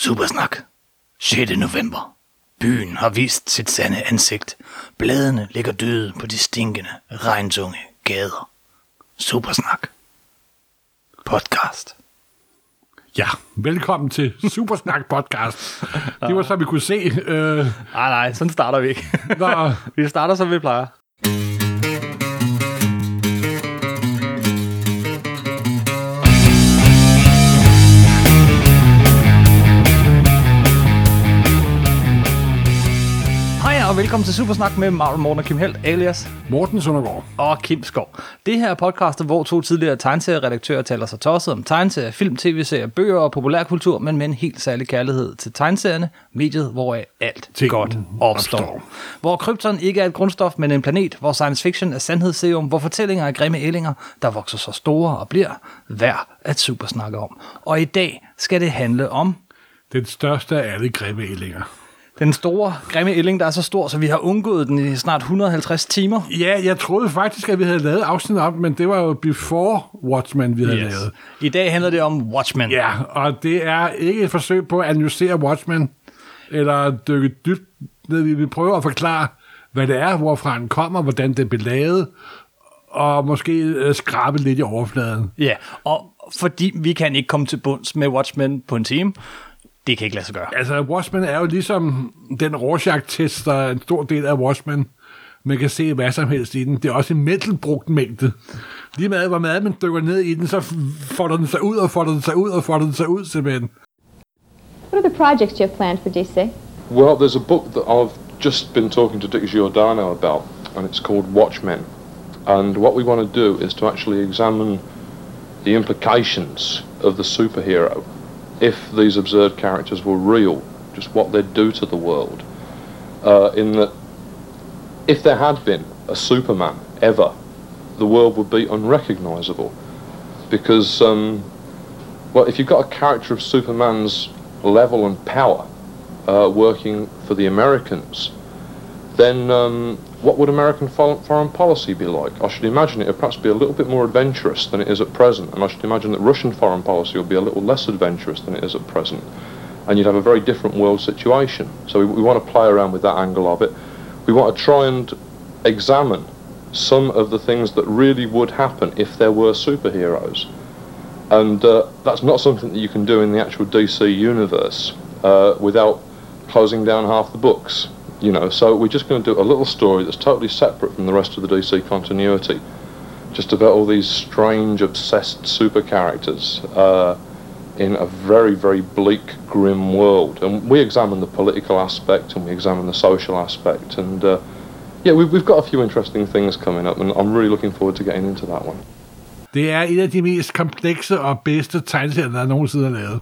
Supersnak. 6. november. Byen har vist sit sande ansigt. Bladene ligger døde på de stinkende, regntunge gader. Supersnak. Podcast. Ja, velkommen til Supersnak Podcast. Det var så, vi kunne se. Nej, sådan starter vi ikke. Vi starter, som vi plejer. Og velkommen til Supersnak med Marvel Morten og Kim Helt, alias Morten Søndergaard og Kim Skov. Det her er podcasten, hvor to tidligere tegneserieredaktører taler sig tosset om tegneserier, film, tv-serier, bøger og populærkultur, men med en helt særlig kærlighed til tegneserierne, mediet, hvoraf alt godt opstår. Hvor krypton ikke er et grundstof, men en planet, hvor science fiction er sandhedsserum, hvor fortællinger er grimme ællinger, der vokser så store og bliver værd at supersnakke om. Og i dag skal det handle om den største af alle grimme ællinger. Den store, grimme ælling, der er så stor, så vi har undgået den i snart 150 timer. Ja, jeg troede faktisk, at vi havde lavet afsnit om, men det var jo before Watchmen, vi havde lavet. I dag handler det om Watchmen. Ja, og det er ikke et forsøg på at analysere Watchmen, eller dykke dybt ned. Vi vil prøve at forklare, hvad det er, hvorfra den kommer, hvordan den blev lavet, og måske skrabe lidt i overfladen. Ja, og fordi vi kan ikke komme til bunds med Watchmen på en time. Det kan ikke lade sig gøre. Altså, Watchmen er jo ligesom den Rorschach-test, der er en stor del af Watchmen. Man kan se hvad som helst i den. Det er også en middelbrugt mængde. Lige med, hvor meget man dykker ned i den, så folder den sig ud, og folder den sig ud, og folder den sig ud, simpelthen. What are the projects you have planned for DC? Well, there's a book that I've just been talking to Dick Giordano about, and it's called Watchmen. And what we want to do is to actually examine the implications of the superhero. If these absurd characters were real, just what they'd do to the world. In that, if there had been a Superman ever, the world would be unrecognisable. Because, well, if you've got a character of Superman's level and power working for the Americans, then what would American foreign policy be like? I should imagine it would perhaps be a little bit more adventurous than it is at present, and I should imagine that Russian foreign policy would be a little less adventurous than it is at present, and you'd have a very different world situation. So we want to play around with that angle of it. We want to try and examine some of the things that really would happen if there were superheroes, and that's not something that you can do in the actual DC universe without closing down half the books. You know, so we're just going to do a little story that's totally separate from the rest of the DC continuity, just about all these strange, obsessed super characters in a very, very bleak, grim world. And we examine the political aspect, and we examine the social aspect, and yeah, we've got a few interesting things coming up, and I'm really looking forward to getting into that one. Det er en af de mest komplekse og bedste tegneserier, der nogensinde er lavet.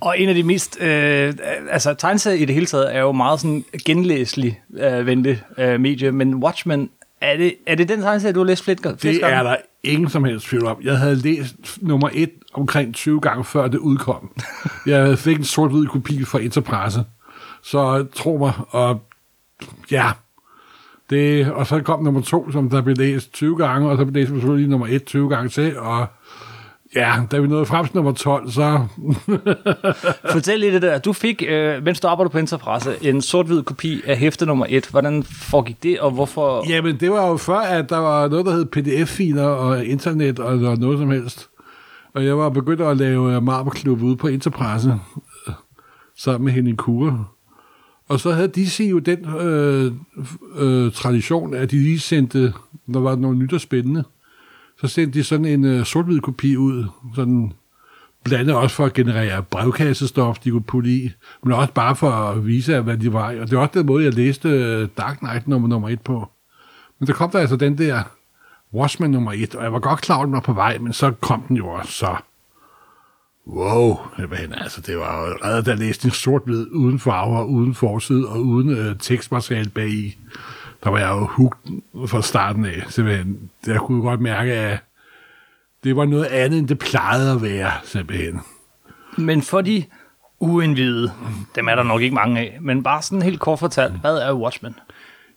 Og en af de mest, altså tegneserier i det hele taget er jo meget sådan genlæselig vente medie, men Watchmen, er det den tegneserie, du har læst flere gange? Det er der ingen som helst tvivl om. Jeg havde læst nummer 1 omkring 20 gange før det udkom. Jeg fik en sort-hvid kopi fra Interpresse, så tro mig, og ja, det, og så kom nummer 2, som der blev læst 20 gange, og så blev læst selvfølgelig nummer 1 20 gange til, og ja, da vi nåede frem til nummer 12, så... Fortæl lidt det der. Du fik, mens du arbejdede på Interpresse, en sort-hvid kopi af hæfte nummer 1. Hvordan foregik det, og hvorfor... Jamen, det var jo før, at der var noget, der hed PDF-filer og internet og noget som helst. Og jeg var begyndt at lave Marvel-klub ude på Interpresse, sammen med Henning Kure. Og så havde DC jo den tradition, at de lige sendte, når var noget nyt og spændende, så sendte de sådan en sort-hvid kopi ud, sådan blandet også for at generere brevkassestof, de kunne putte i, men også bare for at vise, hvad de var i. Og det var også den måde, jeg læste Dark Knight nummer 1 på. Men der kom der altså den der Watchmen nummer 1, og jeg var godt klar, at den var på vej, men så kom den jo også, så... Wow, men altså, det var jo allerede, der læste en sort-hvid uden farver, uden forside og uden tekstmateriale bagi. Der var jeg jo hooked fra starten af, simpelthen. Jeg kunne godt mærke, at det var noget andet, end det plejede at være, simpelthen. Men for de uindvidede, dem er der nok ikke mange af, men bare sådan helt kort fortalt, hvad er Watchmen?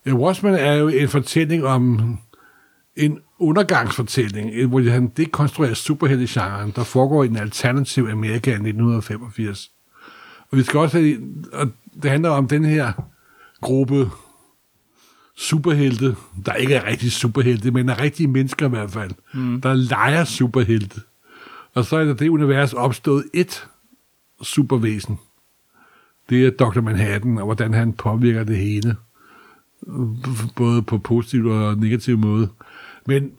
Ja, Watchmen er jo en fortælling om en undergangsfortælling, hvor han dekonstruerer superheltegenren, der foregår i den alternative Amerika i 1985. Og vi skal også have, og det handler om den her gruppe superhelte, der ikke er rigtig superhelte, men er rigtige mennesker i hvert fald, der leger superhelte. Og så er der det univers opstået et supervæsen. Det er Dr. Manhattan, og hvordan han påvirker det hele. Både på positiv og negativ måde. Men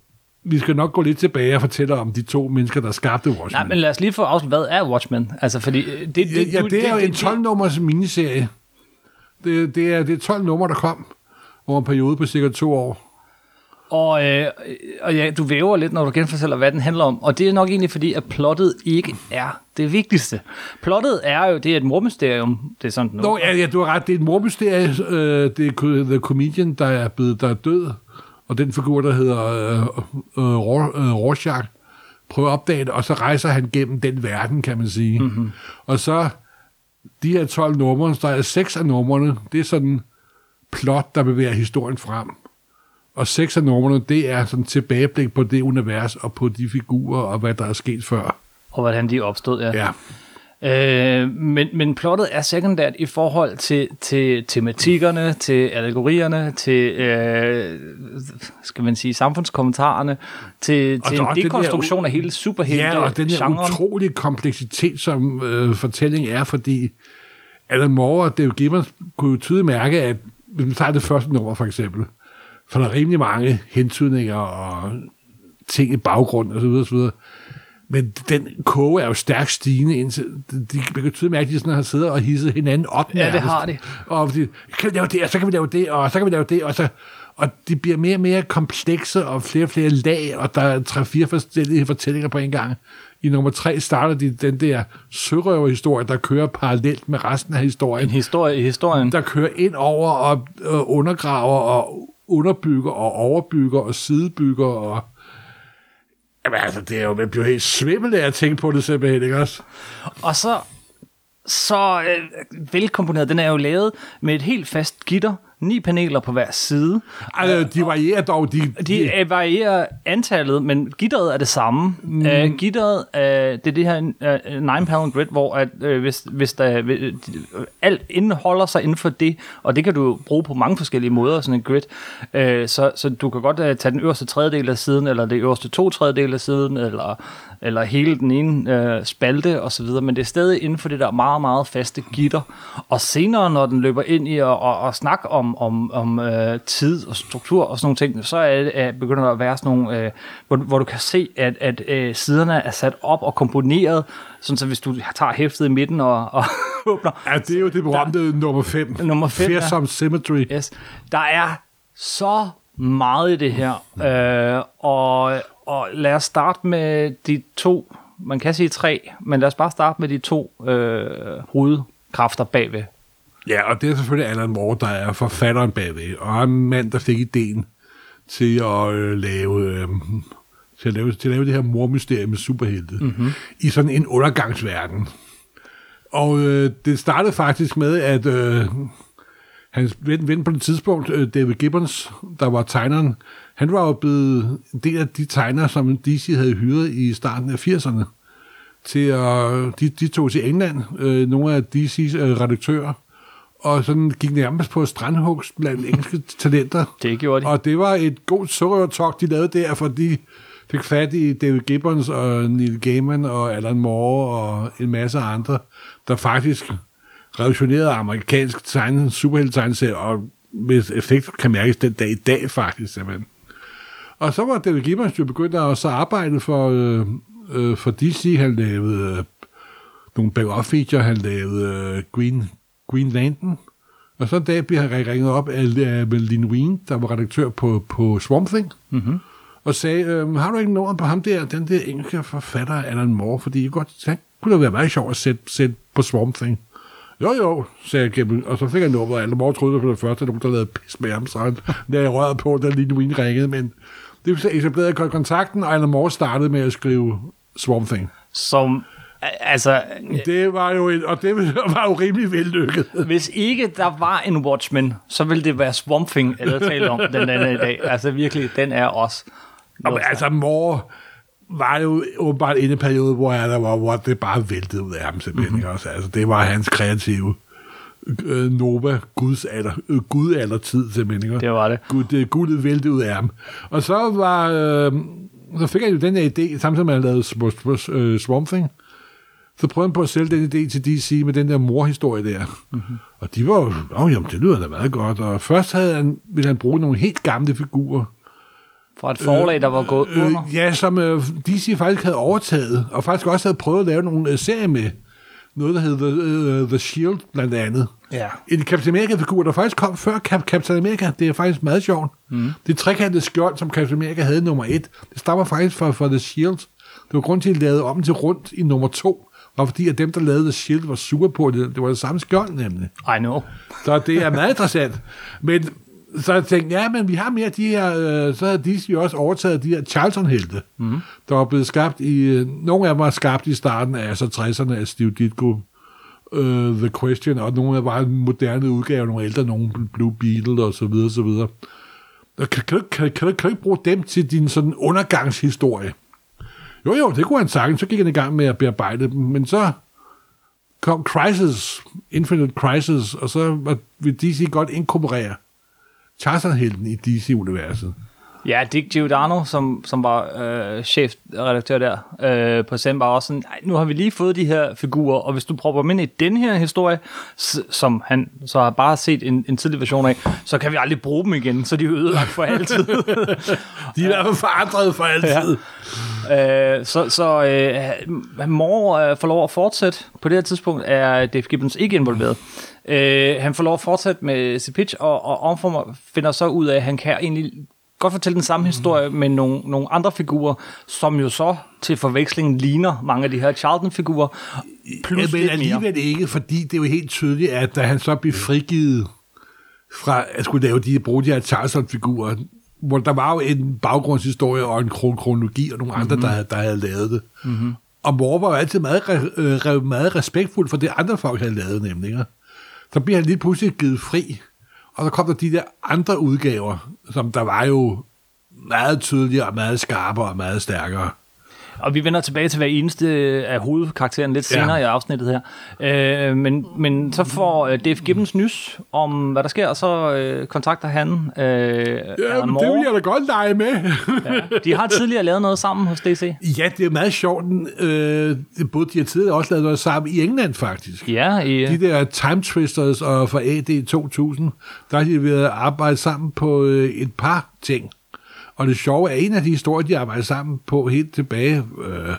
vi skal nok gå lidt tilbage og fortælle om de to mennesker, der skabte Watchmen. Nej, men lad os lige få afslut. Hvad er Watchmen? Altså, fordi det er jo en 12-nummers miniserie. Det er 12 numre, der kom over en periode på cirka 2 år. Og ja, du væver lidt, når du genfortæller, hvad den handler om. Og det er nok egentlig fordi, at plottet ikke er det vigtigste. Plottet er jo, det er et mordmysterium. Det er sådan noget. Nå, ja, du har ret. Det er et mordmysterium. Det er The Comedian, der er død. Og den figur, der hedder Rorschach, prøver at opdage det. Og så rejser han gennem den verden, kan man sige. Mm-hmm. Og så de her 12 numre, der er 6 af numrene. Det er sådan plot, der bevæger historien frem. Og 6 af numrene, det er sådan tilbageblik på det univers, og på de figurer, og hvad der er sket før. Og hvordan de opstod, ja. Men plottet er sekundært i forhold til tematikkerne, til allegorierne, til, skal man sige, samfundskommentarerne, til en dekonstruktion af hele superhelte-genren. Ja, og den her utrolig kompleksitet, som fortællingen er, fordi Alan Moore og David Gibbons kunne jo tydeligt mærke, at hvis man tager det første nummer for eksempel, for der er rimelig mange hentydninger og ting i baggrunden osv. Men den koge er jo stærkt stigende, indtil man kan tydeligt mærke, at de sådan har siddet og hisset hinanden op. Ja, det har de. Og de, kan vi lave det, og så kan vi lave det, og så kan vi lave det, og de bliver mere og mere komplekse, og flere og flere lag, og der er 3-4 forskellige fortællinger på en gang. I nummer 3 starter de den der sørøverhistorie, der kører parallelt med resten af historien. En historie i historien. Der kører ind over og undergraver og underbygger og overbygger og sidebygger og jamen, altså, det er jo, man bliver helt svimmel af at tænke på det simpelthen, ikke også? Og så velkomponeret, den er jo lavet med et helt fast gitter, 9 paneler på hver side. Altså, de varierer dog. De varierer antallet, men gitteret er det samme. Gitteret, det er det her 9-panel grid, hvor at, hvis der, alt indeholder sig inden for det, og det kan du bruge på mange forskellige måder, sådan en grid. Så du kan godt tage den øverste tredjedel af siden, eller det øverste 2 tredjedel af siden, eller hele den ene spalte osv., men det er stadig inden for det der meget, meget faste gitter. Og senere, når den løber ind i at snakke om tid og struktur og sådan nogle ting, så begynder der at være sådan nogle, hvor du kan se, at siderne er sat op og komponeret, sådan så hvis du tager hæftet i midten og åbner... Ja, det er jo det berømte nummer 5. Nummer 5, ja. Fearsome Symmetry. Yes. Der er så meget i det her, og lad os starte med de 2, man kan sige 3, men lad os bare starte med de 2 hovedkræfter bagved. Ja, og det er selvfølgelig Alan Moore, der er forfatteren bagved, og en mand, der fik ideen til at lave det her mordmysterie med superhelte i sådan en undergangsverden. Og det startede faktisk med, at hans ven på det tidspunkt, David Gibbons, der var tegneren, han var jo blevet en del af de tegnere, som DC havde hyret i starten af 80'erne. De tog til England, nogle af DC's redaktører, og sådan gik nærmest på strandhugst blandt engelske talenter. Det gjorde de. Og det var et godt sukkertok, de lavede der, for de fik fat i David Gibbons og Neil Gaiman og Alan Moore og en masse andre, der faktisk revolutionerede amerikansk superheltetegneserie, og hvis effekt kan mærkes den dag i dag faktisk. Simpelthen. Og så var David Gibbons jo begyndt at så arbejde for DC. Han lavede nogle back-off-feature, han lavede Green Lantern, og så en dag bliver han ringet op af Len Wein, der var redaktør på Swamp Thing, og sagde, har du ikke nogen på ham der, den der engelske forfatter, Alan Moore, fordi han kunne da være meget sjov at sætte på Swamp Thing. Jo, sagde Gibbons, og så fik han noget, og Alan Moore troede, det var det første, nogen, der lavede pis med ham, så han lagde røret på, da Len Wein ringede, men det etablerede kontakten, og Alan Moore startede med at skrive Swamp Thing. Som... Altså, det var jo rimelig vellykket. Hvis ikke der var en Watchmen, så ville det være Swamp Thing, alle taler om den anden i dag. Altså virkelig, den er også... Jamen, altså Moore, var jo åbenbart en periode, hvor det bare væltede ud af ham simpelthen. Mm-hmm. Også. Altså, det var hans kreative Nova gudaldertid simpelthen. Også. Det var det. Guldet væltede ud af ham. Og så var... Så fik jeg jo den her idé, samtidig med at han lavede Swamp Thing. Så prøvede han på at sælge den idé til DC med den der morhistorie der. Mm-hmm. Og de var jo, jamen, det lyder da meget godt. Og først ville han bruge nogle helt gamle figurer. Fra et forlag, der var gået under? Ja, som DC faktisk havde overtaget, og faktisk også havde prøvet at lave nogle serier med. Noget, der hed The Shield, blandt andet. Ja. En Captain America-figur, der faktisk kom før Captain America. Det er faktisk meget sjovt. Mm. Det trekantede skjold, som Captain America havde nummer 1, det stammer faktisk fra The Shield. Det var grund til, at de lavede om til rundt i nummer 2, og fordi at dem, der lavede The Shield, var super på det. Det var det samme skjold, nemlig. I know. Så det er meget interessant. Men så jeg tænkte, ja, men vi har mere de her, så havde DC jo også overtaget de her Charlton-helte, der var blevet skabt i, nogle af dem var skabt i starten af så 60'erne af Steve Ditko, The Question, og nogle af dem var moderne udgaver, nogle ældre, nogle Blue Beetle, og så videre, så videre. Kan du ikke bruge dem til din sådan undergangshistorie? Jo, det kunne han sagtens, så gik han i gang med at bearbejde dem, men så kom Infinite Crisis, og så ville DC godt inkorporere Charlton-helten i DC-universet. Ja, Dick Giordano, som var chefredaktør der på Semper, var også sådan, nu har vi lige fået de her figurer, og hvis du propper dem ind i den her historie, som han så har bare set en tidlig version af, så kan vi aldrig bruge dem igen, så de er ødelagt for altid. De er i hvert fald forandret for altid. Ja. Moore får lov at fortsætte. På det her tidspunkt er David Gibbons ikke involveret. Han får lov at fortsætte med sit pitch, og omformer finder så ud af, at han kan egentlig godt fortælle den samme historie med nogle andre figurer, som jo så til forveksling ligner mange af de her Charlton-figurer. Plus men alligevel ikke, fordi det er jo helt tydeligt, at da han så blev frigivet fra at skulle lave de her Charlton-figurer, hvor der var jo en baggrundshistorie og en kronologi og nogle andre, der havde lavet det. Mm-hmm. Og Moore var jo altid meget respektfuld for det, andre folk havde lavet nemlig. Så bliver han lige pludselig givet fri, og så kom der de der andre udgaver, som der var jo meget tydeligere, og meget skarpere og meget stærkere. Og vi vender tilbage til hver eneste af hovedkarakteren lidt senere i afsnittet her. Men så får Dave Gibbons nys om, hvad der sker, og så kontakter han Alan Moore. Det vil jeg da godt lege med. Ja. De har tidligere lavet noget sammen hos DC. Ja, det er meget sjovt. Både de har tidligere også lavet noget sammen i England, faktisk. Ja, de der Time Twisters og fra AD 2000, der har de været arbejde sammen på et par ting. Og det sjove er, en af de historier, de arbejder sammen på helt tilbage, jeg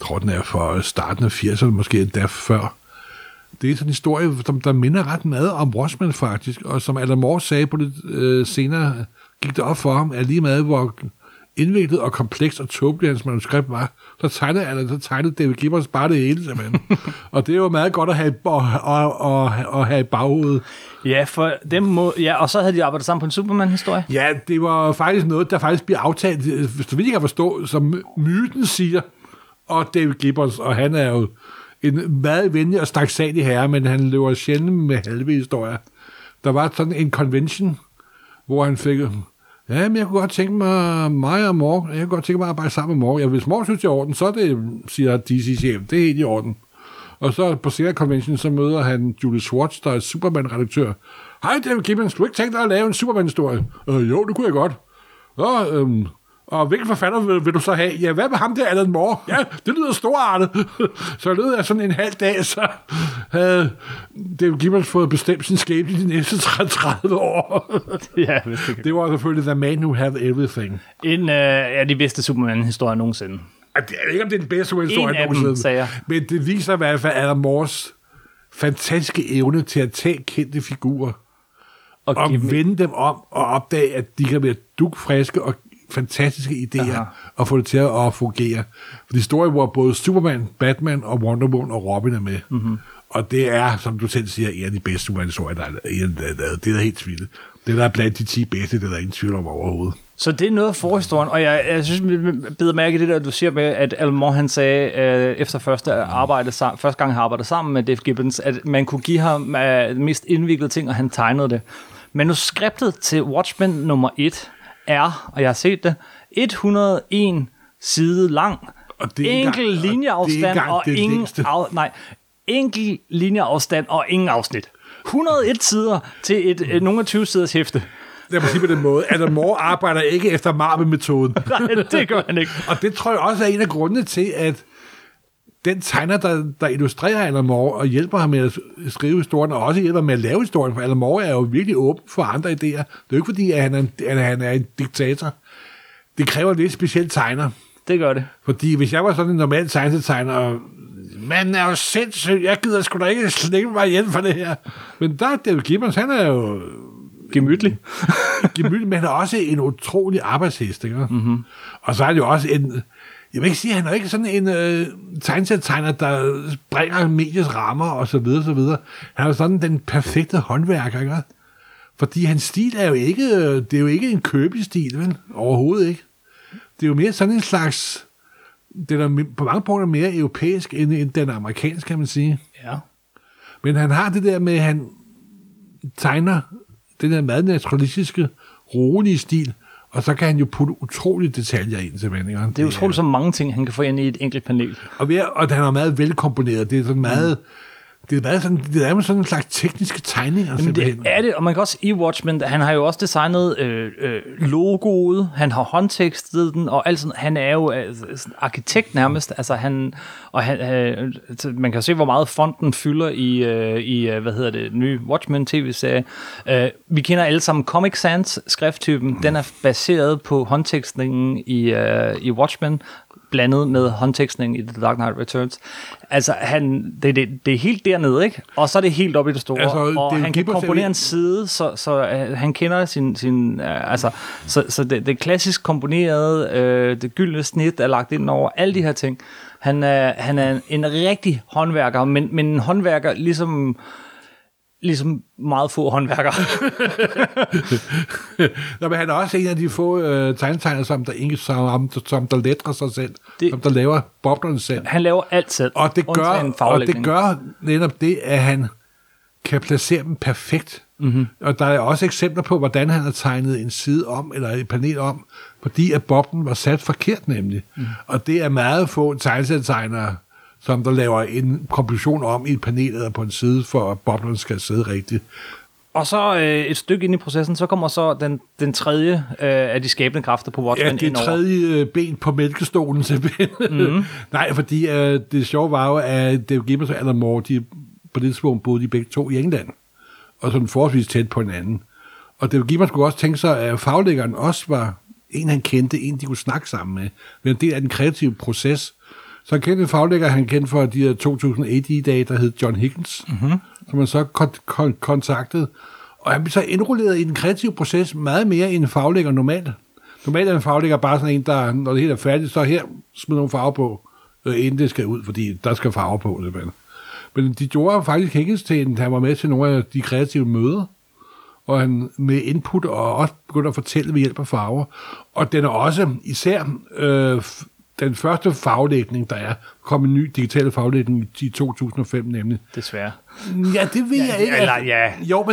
tror, den er fra starten af 80'erne, måske endda før. Det er sådan en historie, der minder ret meget om Watchmen faktisk, og som Alan Moore sagde på lidt senere, gik det op for ham, at lige meget hvor indviklet og komplekst og tåbeligt hans manuskript var, så tegnede David Gibbons bare det hele, simpelthen. Og det er jo meget godt at have at have i baghovedet. Ja, for dem og så havde de arbejdet sammen på en Superman-historie. Ja, det var faktisk noget, der faktisk bliver aftalt, så vidt jeg kan forstå, som myten siger, og David Gibbons, og han er jo en meget venlig og snaksalig herre, men han løber sjældent med halve historier. Der var sådan en convention, hvor han fik... Ja, men jeg kunne godt tænke mig og Moore. Jeg kunne godt tænke mig at arbejde sammen med Moore. Ja, hvis Moore synes, jeg er i orden, så er det, siger DC-chef. Det er helt i orden. Og så på Sierra Convention, så møder han Julie Schwartz, der er Superman-redaktør. Hej, David Gibbons, du ikke tænkt dig at lave en Superman-historie? Jo, det kunne jeg godt. Og hvilken forfatter vil du så have? Ja, hvad med ham der, Alan Moore? Ja, det lyder storartet. Så lød jeg sådan en halv dag, så havde David Gibbons fået bestemt sin skæbne i de næste 30 år. Ja, det var selvfølgelig The Man Who Had Everything. De bedste Superman-historier nogensinde. Jeg ved ikke, om det er den bedste Superman-historie nogensinde. Men det viser i hvert fald Alan Moores fantastiske evne til at tage kendte figurer og vende dem om og opdage, at de kan være dugfriske og fantastiske idéer og få det til at fungere. For det historie, hvor både Superman, Batman og Wonder Woman og Robin er med. Mm-hmm. Og det er, som du selv siger, en af de bedste Superman-historier, der er lavet. Det er helt tvivl. Det der er blandt de 10 bedste, det er der ingen tvivl om overhovedet. Så det er noget af forhistorien, og jeg synes, jeg beder mærke i det der, du siger med, at Alan Moore, han sagde, efter første gang han arbejdede sammen med Dave Gibbons, at man kunne give ham mest indviklede ting, og han tegnede det. Manuskriptet til Watchmen nummer 1 er, og jeg har set det, 101 side lang. Enkel linjeafstand og ingen enkel linjeafstand og ingen afsnit. 101 sider til et nogle af 20 siders hæfte. Lad mig sige på den måde, Alan Moore arbejder ikke efter Marvel-metoden. Nej, det gør han ikke. Og det tror jeg også er en af grundene til, at den tegner, der illustrerer Alan Moore og hjælper ham med at skrive historien, og også hjælper med at lave historien, for Alan Moore er jo virkelig åben for andre idéer. Det er jo ikke fordi, at han er en diktator. Det kræver lidt specielt tegner. Det gør det. Fordi hvis jeg var sådan en normal tegnetegner, man er jo sindssygt, jeg gider sgu da ikke slikke mig igen for det her. Men der er David Gibbons, han er jo gemytlig. Gemytlig, men han er også en utrolig arbejdshest, ikke? Mm-hmm. Og så er det jo også en... Jeg vil ikke sige, at han er ikke sådan en tegnetegner, der bringer mediets rammer og så videre, så videre. Han er jo sådan den perfekte håndværker, ikke? Fordi hans stil er jo ikke... Det er jo ikke en købestil, vel? Overhovedet ikke. Det er jo mere sådan en slags... Den er på mange punkter mere europæisk end den amerikansk, kan man sige. Ja. Men han har det der med, at han tegner den der meget naturalistiske, rolige stil, og så kan han jo putte utrolige detaljer ind til vendingerne. Det er utroligt så mange ting, han kan få ind i et enkelt panel. Og han er meget velkomponeret. Det er sådan meget... Det er sådan en slags tekniske tegninger. Jamen det er det, og man kan også i Watchmen, han har jo også designet logoet, han har håndtekstet den, og alt sådan, han er jo arkitekt nærmest, altså han, man kan se, hvor meget fonten fylder i nye Watchmen tv-serie. Vi kender alle sammen Comic Sans skrifttypen, den er baseret på håndtekstningen i Watchmen, blandet med håndtekstningen i The Dark Knight Returns. Altså, det er helt dernede, ikke? Og så er det helt op i det store. Altså, og han kan komponere en side, så han kender det klassisk komponerede, det gyldne snit er lagt ind over alle de her ting. Han er en rigtig håndværker, men en håndværker ligesom meget få håndværkere. Nå, men han er også en af de få tegnetegnere, som der letrer sig selv, som der laver boblerne selv. Han laver alt selv, og det gør netop det, at han kan placere dem perfekt. Mm-hmm. Og der er også eksempler på, hvordan han har tegnet en side om, eller et panel om, fordi at boblen var sat forkert nemlig. Mm. Og det er meget få tegnetegnere, som der laver en komposition om i et panel eller på en side, for at boblen skal sidde rigtigt. Og så et stykke ind i processen, så kommer så den tredje af de skabende kræfter på Watchmen indover. Ja, det tredje ben på mælkestolen simpelthen. Mm-hmm. Nej, fordi det sjove var jo, at David Gibbons og Alan Moore, de, på det tidspunkt boede de begge to i England, og sådan forholdsvis tæt på hinanden. Og David Gibbons skulle også tænke sig, at faglæggeren også var en, han kendte, en de kunne snakke sammen med. Men det er den kreative proces. Så han kendte en faglægger, han kendte for de 2008-dage, der hed John Higgins, mm-hmm. som han så kontaktede. Og han blev så indrulleret i den kreative proces meget mere end en faglægger normalt. Normalt er en faglægger bare sådan en, der, når det hele er færdigt, så her smider nogle farver på, inden det skal ud, fordi der skal farver på. Men de gjorde faktisk Higgins til, at han var med til nogle af de kreative møder, og han med input og også begyndte at fortælle ved hjælp af farver. Og den er også især... Den første faglægning, der er, kom en ny digital faglægning i 2005 nemlig. Desværre. Ja, det ved jeg ikke. Eller, ja. Jo,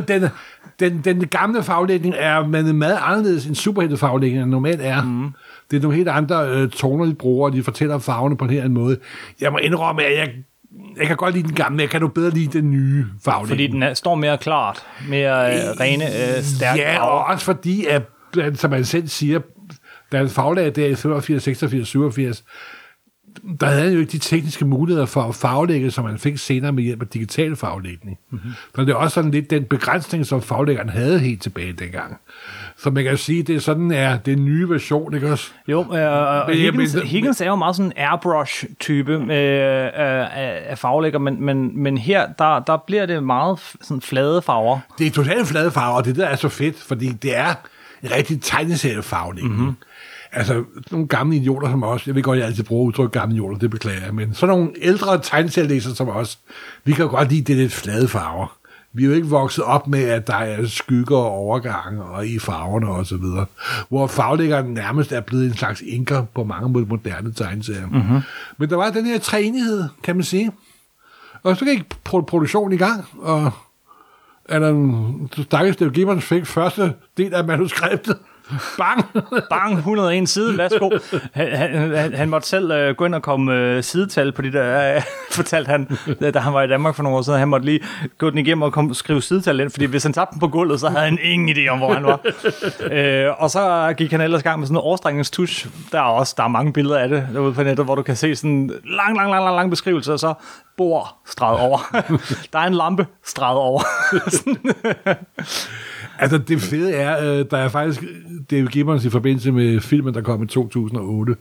men den gamle faglægning er meget anderledes end superheltefaglægning, end normalt er. Mm. Det er nogle helt andre toner, de bruger, og de fortæller farverne på en helt anden måde. Jeg må indrømme, at jeg kan godt lide den gamle, men jeg kan jo bedre lide den nye faglægning. Fordi den står mere klart, mere rene, stærkt. Ja, og også fordi, at, som man selv siger, da han faglagde der i 85, 86, 87, der havde han jo ikke de tekniske muligheder for at faglægge, som han fik senere med hjælp af digital faglægning. Mm-hmm. Så det er også sådan lidt den begrænsning, som faglæggeren havde helt tilbage dengang. Så man kan jo sige, det er sådan er den nye version, ikke også? Jo, Higgins er jo meget sådan en airbrush-type af faglægger, men her, der bliver det meget sådan flade farver. Det er totalt flade farver, og det der er så fedt, fordi det er en rigtig tegneseriefarvning. Mm-hmm. Altså, nogle gamle idioter som os, jeg ved godt, jeg altid bruger udtryk gamle idioter, det beklager jeg, men sådan nogle ældre tegneserielæser som os, vi kan jo godt lide det lidt flade farver. Vi er jo ikke vokset op med, at der er skygger og overgange og i farverne og så videre, hvor farvelæggeren nærmest er blevet en slags inker på mange moderne tegneserier. Mm-hmm. Men der var den her træenighed, kan man sige. Og så gik produktionen i gang, og Alan Gibbons fik første del af manuskriptet. Bang! Bang! 101 side, værsgo. Han måtte selv gå ind og komme sidetal på det der, fortalte han, da han var i Danmark for nogle år siden. Han måtte lige gå den igennem og skrive sidetal ind, fordi hvis han tabte den på gulvet, så havde han ingen idé om, hvor han var. Og så gik han ellers gang med sådan en overstrækningstusch. Der er mange billeder af det derude på nettet, hvor du kan se sådan en lang beskrivelse, og så bord streget over. Der er en lampe streget over. Altså det fede er, der er faktisk David Gibbons i forbindelse med filmen, der kom i 2008,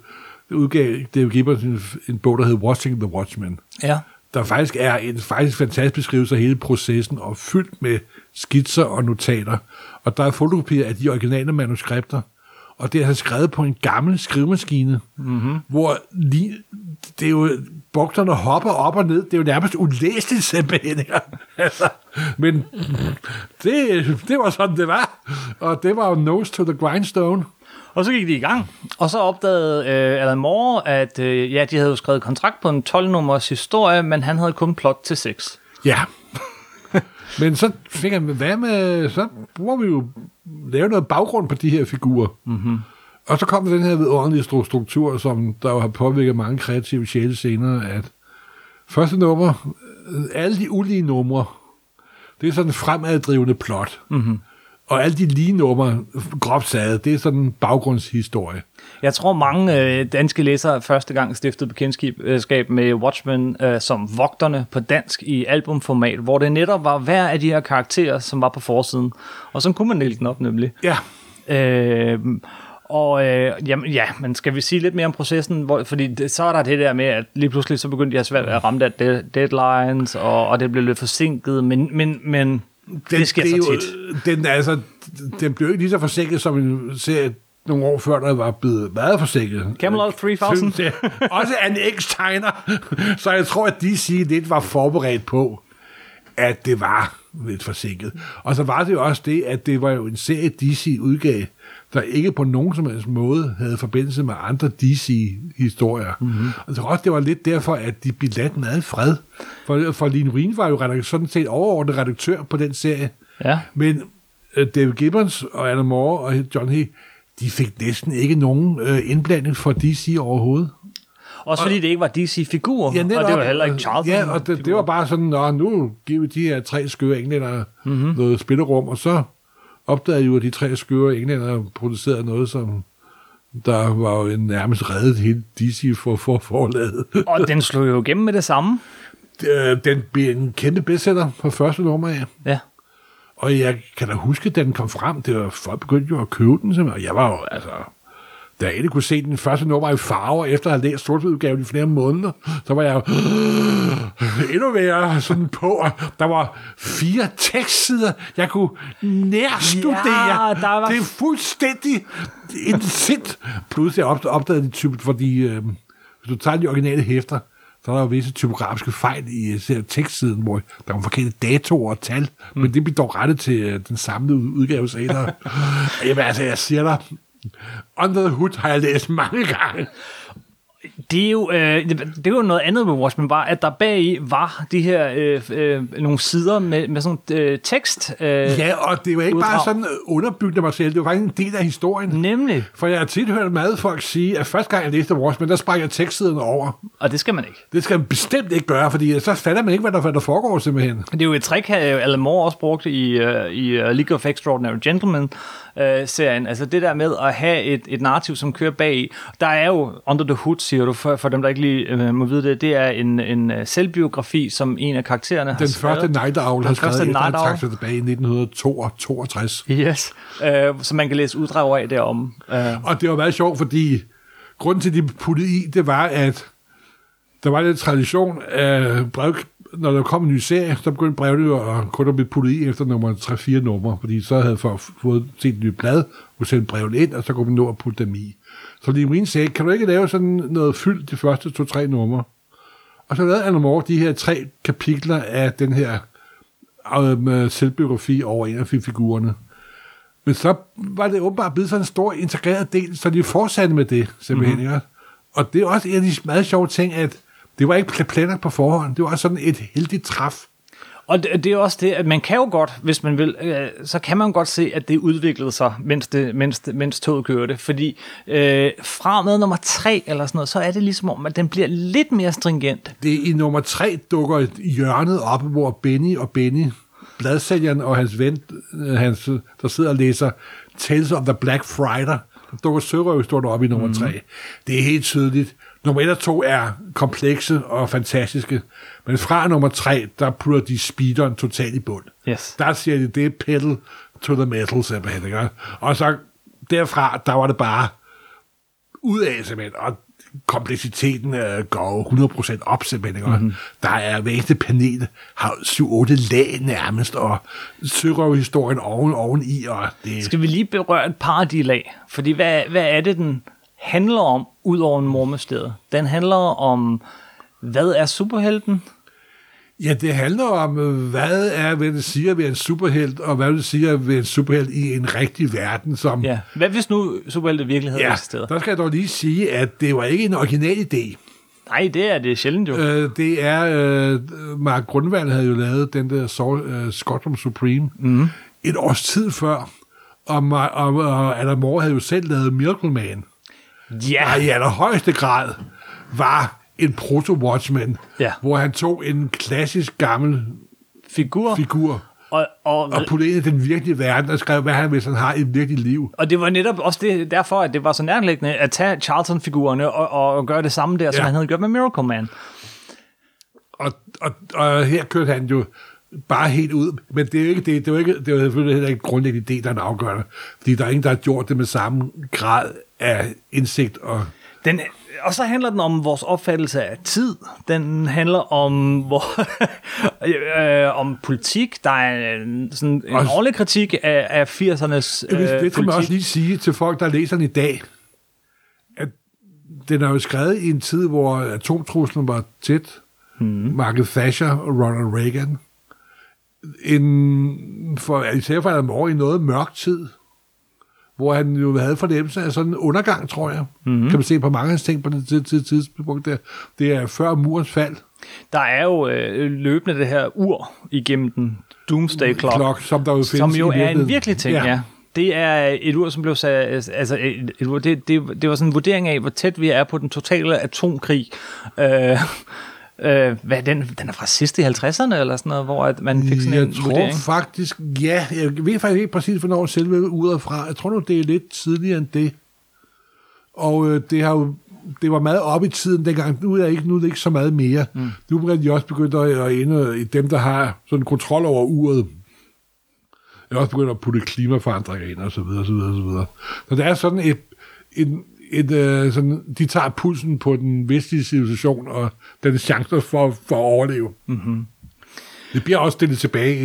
udgav David Gibbons en bog, der hed Watching the Watchmen. Ja. Der faktisk er en fantastisk beskrivelse af hele processen, og fyldt med skitser og notater. Og der er fotokopier af de originale manuskripter, og det er han skrevet på en gammel skrivemaskine, mm-hmm. hvor lige, det er jo, bogterne hopper op og ned, det er jo nærmest ulæseligt simpelthen. Altså, men det var sådan, det var. Og det var jo nose to the grindstone. Og så gik de i gang, og så opdagede Alan Moore, at ja, de havde jo skrevet kontrakt på en 12-nummers historie, men han havde kun plot til 6. Ja. Men så fik han, hvad med, så bruger vi jo lave noget baggrund på de her figurer. Mm-hmm. Og så kom den her vidunderlige struktur, som der jo har påvirket mange kreative sjæle senere, at første nummer, alle de ulige numre, det er sådan en fremaddrivende plot. Mm-hmm. Og alle de lige numre, groft sagt, det er sådan en baggrundshistorie. Jeg tror, mange danske læsere første gang stiftede bekendtskab med Watchmen som Vogterne på dansk i albumformat, hvor det netop var hver af de her karakterer, som var på forsiden. Og så kunne man lægge den op, nemlig. Ja. Men skal vi sige lidt mere om processen? Fordi det, så er der det der med, at lige pludselig så begyndte jeg svært at ramme der deadlines, og det blev lidt forsinket, men det sker så tit. Den blev ikke lige så forsinket, som en serie nogle år før, der var blevet meget forsinket. Camelot 3000. Også en X-tegner. Så jeg tror, at DC lidt var forberedt på, at det var lidt forsinket. Og så var det jo også det, at det var jo en serie DC udgav, der ikke på nogen som helst måde havde forbindelse med andre DC-historier. Mm-hmm. Og så også, det var lidt derfor, at de blev ladt meget fred. For Len Wein var jo sådan set overordnet redaktør på den serie. Ja. Men David Gibbons og Alan Moore og John Higgins, de fik næsten ikke nogen indblanding fra DC overhovedet. Også fordi det ikke var DC-figurer, ja, og det var heller ikke Charlton. Ja, og det var bare sådan, nu giver vi de her 3 skøre englænder mm-hmm. noget spillerum, og så opdagede jo, at de 3 skøre englænder producerede noget, som der var jo nærmest reddet hele DC for forlaget. Og den slog jo igennem med det samme. Den blev en kæmpe bestseller på første nummer af. Ja. Og jeg kan da huske, da den kom frem, det var folk begyndte jo at købe den simpelthen, og jeg var jo, altså, da jeg ikke kunne se den første nummer i farver, efter at have læst sortudgaven i flere måneder, så var jeg jo endnu mere sådan på, der var 4 tekstsider, jeg kunne nærstudere. Ja, det er fuldstændig indsigt. Pludselig opdagede de typen, fordi hvis du tager de originale hæfter, så er der jo visse typografiske fejl i tekstsiden, hvor der var forkerte datoer og tal, men det bliver dog rettet til den samlede udgave senere. Jamen altså, jeg siger dig, Under the Hood har jeg læst mange gange. Det er jo noget andet med Watchmen, var, at der bagi var de her nogle sider med sådan tekst. Ja, og det var ikke bare sådan underbygget af mig selv, det var faktisk en del af historien. Nemlig. For jeg har tit hørt meget folk sige, at første gang jeg læste Watchmen, der sprang jeg tekstsiden over. Og det skal man ikke. Det skal man bestemt ikke gøre, fordi så fatter man ikke, hvad der foregår simpelthen. Det er jo et trick, Alan Moore også brugte i League of Extraordinary Gentlemen, serien. Altså det der med at have et narrativ, som kører bagi. Der er jo Under the Hood, siger du, for dem, der ikke lige må vide det, det er en selvbiografi, som en af karaktererne har skrevet. Den første Night Owl har skrevet, efter han trak sig tilbage i 1962. Yes, så man kan læse uddrag af derom. Og det var meget sjovt, fordi grunden til, at de puttede i, det var, at der var lidt tradition af brev. Når der kom en ny serie, så begyndte brevene jo kun at blive puttet i efter nummer 3-4 nummer, fordi så havde folk fået set et nyt blad, kunne sende brevene ind, og så kunne man nå at putte dem i. Så Len Wein sagde, kan du ikke lave sådan noget fyldt de første 2-3 numre? Og så lavede Alan Moore de her 3 kapitler af den her selvbiografi over en af figurerne. Men så var det åbenbart blevet sådan en stor integreret del, så de fortsatte med det, simpelthen. Mm-hmm. Og det er også en af de meget sjove ting, at det var ikke planer på forhånd, det var sådan et heldigt træf. Og det er også det, at man kan jo godt, hvis man vil, så kan man godt se, at det udviklede sig, mens toget kørte. Fordi fra med nummer 3 eller sådan noget, så er det ligesom om, at den bliver lidt mere stringent. Det i nummer 3 dukker et hjørnet op, hvor Benny, bladsælgeren og hans ven, der sidder og læser Tales of the Black Freighter, der dukker sørøvstort op i nummer 3. Det er helt tydeligt. Nummer 1 og 2 er komplekse og fantastiske, men fra nummer 3, der putter de speederen totalt i bund. Yes. Der siger de, det er pedal to the metal, simpelthen. Ikke? Og så derfra, der var det bare ud af, simpelthen, og kompleksiteten går 100% op, simpelthen. Mm-hmm. Der er hver eneste panel, har 7-8 lag nærmest, og sørøverhistorien oveni. Og det... Skal vi lige berøre et par af de lag? Fordi hvad er det, den handler om, ud over en mormestedet? Den handler om, hvad er superhelten? Ja, det handler om, hvad det siger at være en superhelt, og hvad det siger at være en superhelt i en rigtig verden. Som... Ja. Hvad hvis nu superheltet i virkeligheden eksisterede? Ja, der skal jeg dog lige sige, at det var ikke en original idé. Nej, det er sjældent jo. Det er, Mark Grunwald havde jo lavet den der Squadron Supreme et års tid før, og Alan Moore havde jo selv lavet Miracleman. Ja. Der i allerhøjeste grad var en proto-Watchmen, hvor han tog en klassisk gammel figur og puttede ind i den virkelige verden og skrev, hvad han hvis han har i et virkeligt liv. Og det var netop også derfor, at det var så nærliggende at tage Charlton-figurerne og gøre det samme der, som han havde gjort med Miracleman. Og her kørte han jo bare helt ud, men det var selvfølgelig heller ikke en grundlæggende idé, der er en afgørende, fordi der er ingen, der har gjort det med samme grad af indsigt. Og så handler den om vores opfattelse af tid. Den handler om om politik. Der er sådan en årlig kritik af 80'ernes politik. Det kan man også lige sige til folk, der læser den i dag, at den er jo skrevet i en tid, hvor atomtruslen var tæt. Margaret Thatcher og Ronald Reagan. Især for Alan Moore i noget mørk tid, hvor han jo havde fornemmelse af sådan en undergang, tror jeg. Mm-hmm. Kan man se på mange af hans ting på det tidspunkt der. Det er før murens fald. Der er jo løbende det her ur igennem den Doomsday Clock, som jo er en virkelig ting, ja. Det er et ur, som blev sat... Altså, et ur, det var sådan en vurdering af, hvor tæt vi er på den totale atomkrig. Den er fra sidst i 50'erne eller sådan noget, hvor at man fik sådan en vurdering. Jeg tror faktisk, jeg ved faktisk ikke præcis, hvornår selve uret fra. Jeg tror nu, det er lidt tidligere end det. Og det var meget op i tiden dengang. Nu er det ikke så meget mere. Nu begynder de også begyndt at ende i dem, der har sådan kontrol over uret. Jeg er også begyndt at putte klimaforandringer ind og så videre, så videre, så videre. Så der er sådan de tager pulsen på den vestlige civilisation og den chancer for at overleve. Mm-hmm. Det bliver også stillet tilbage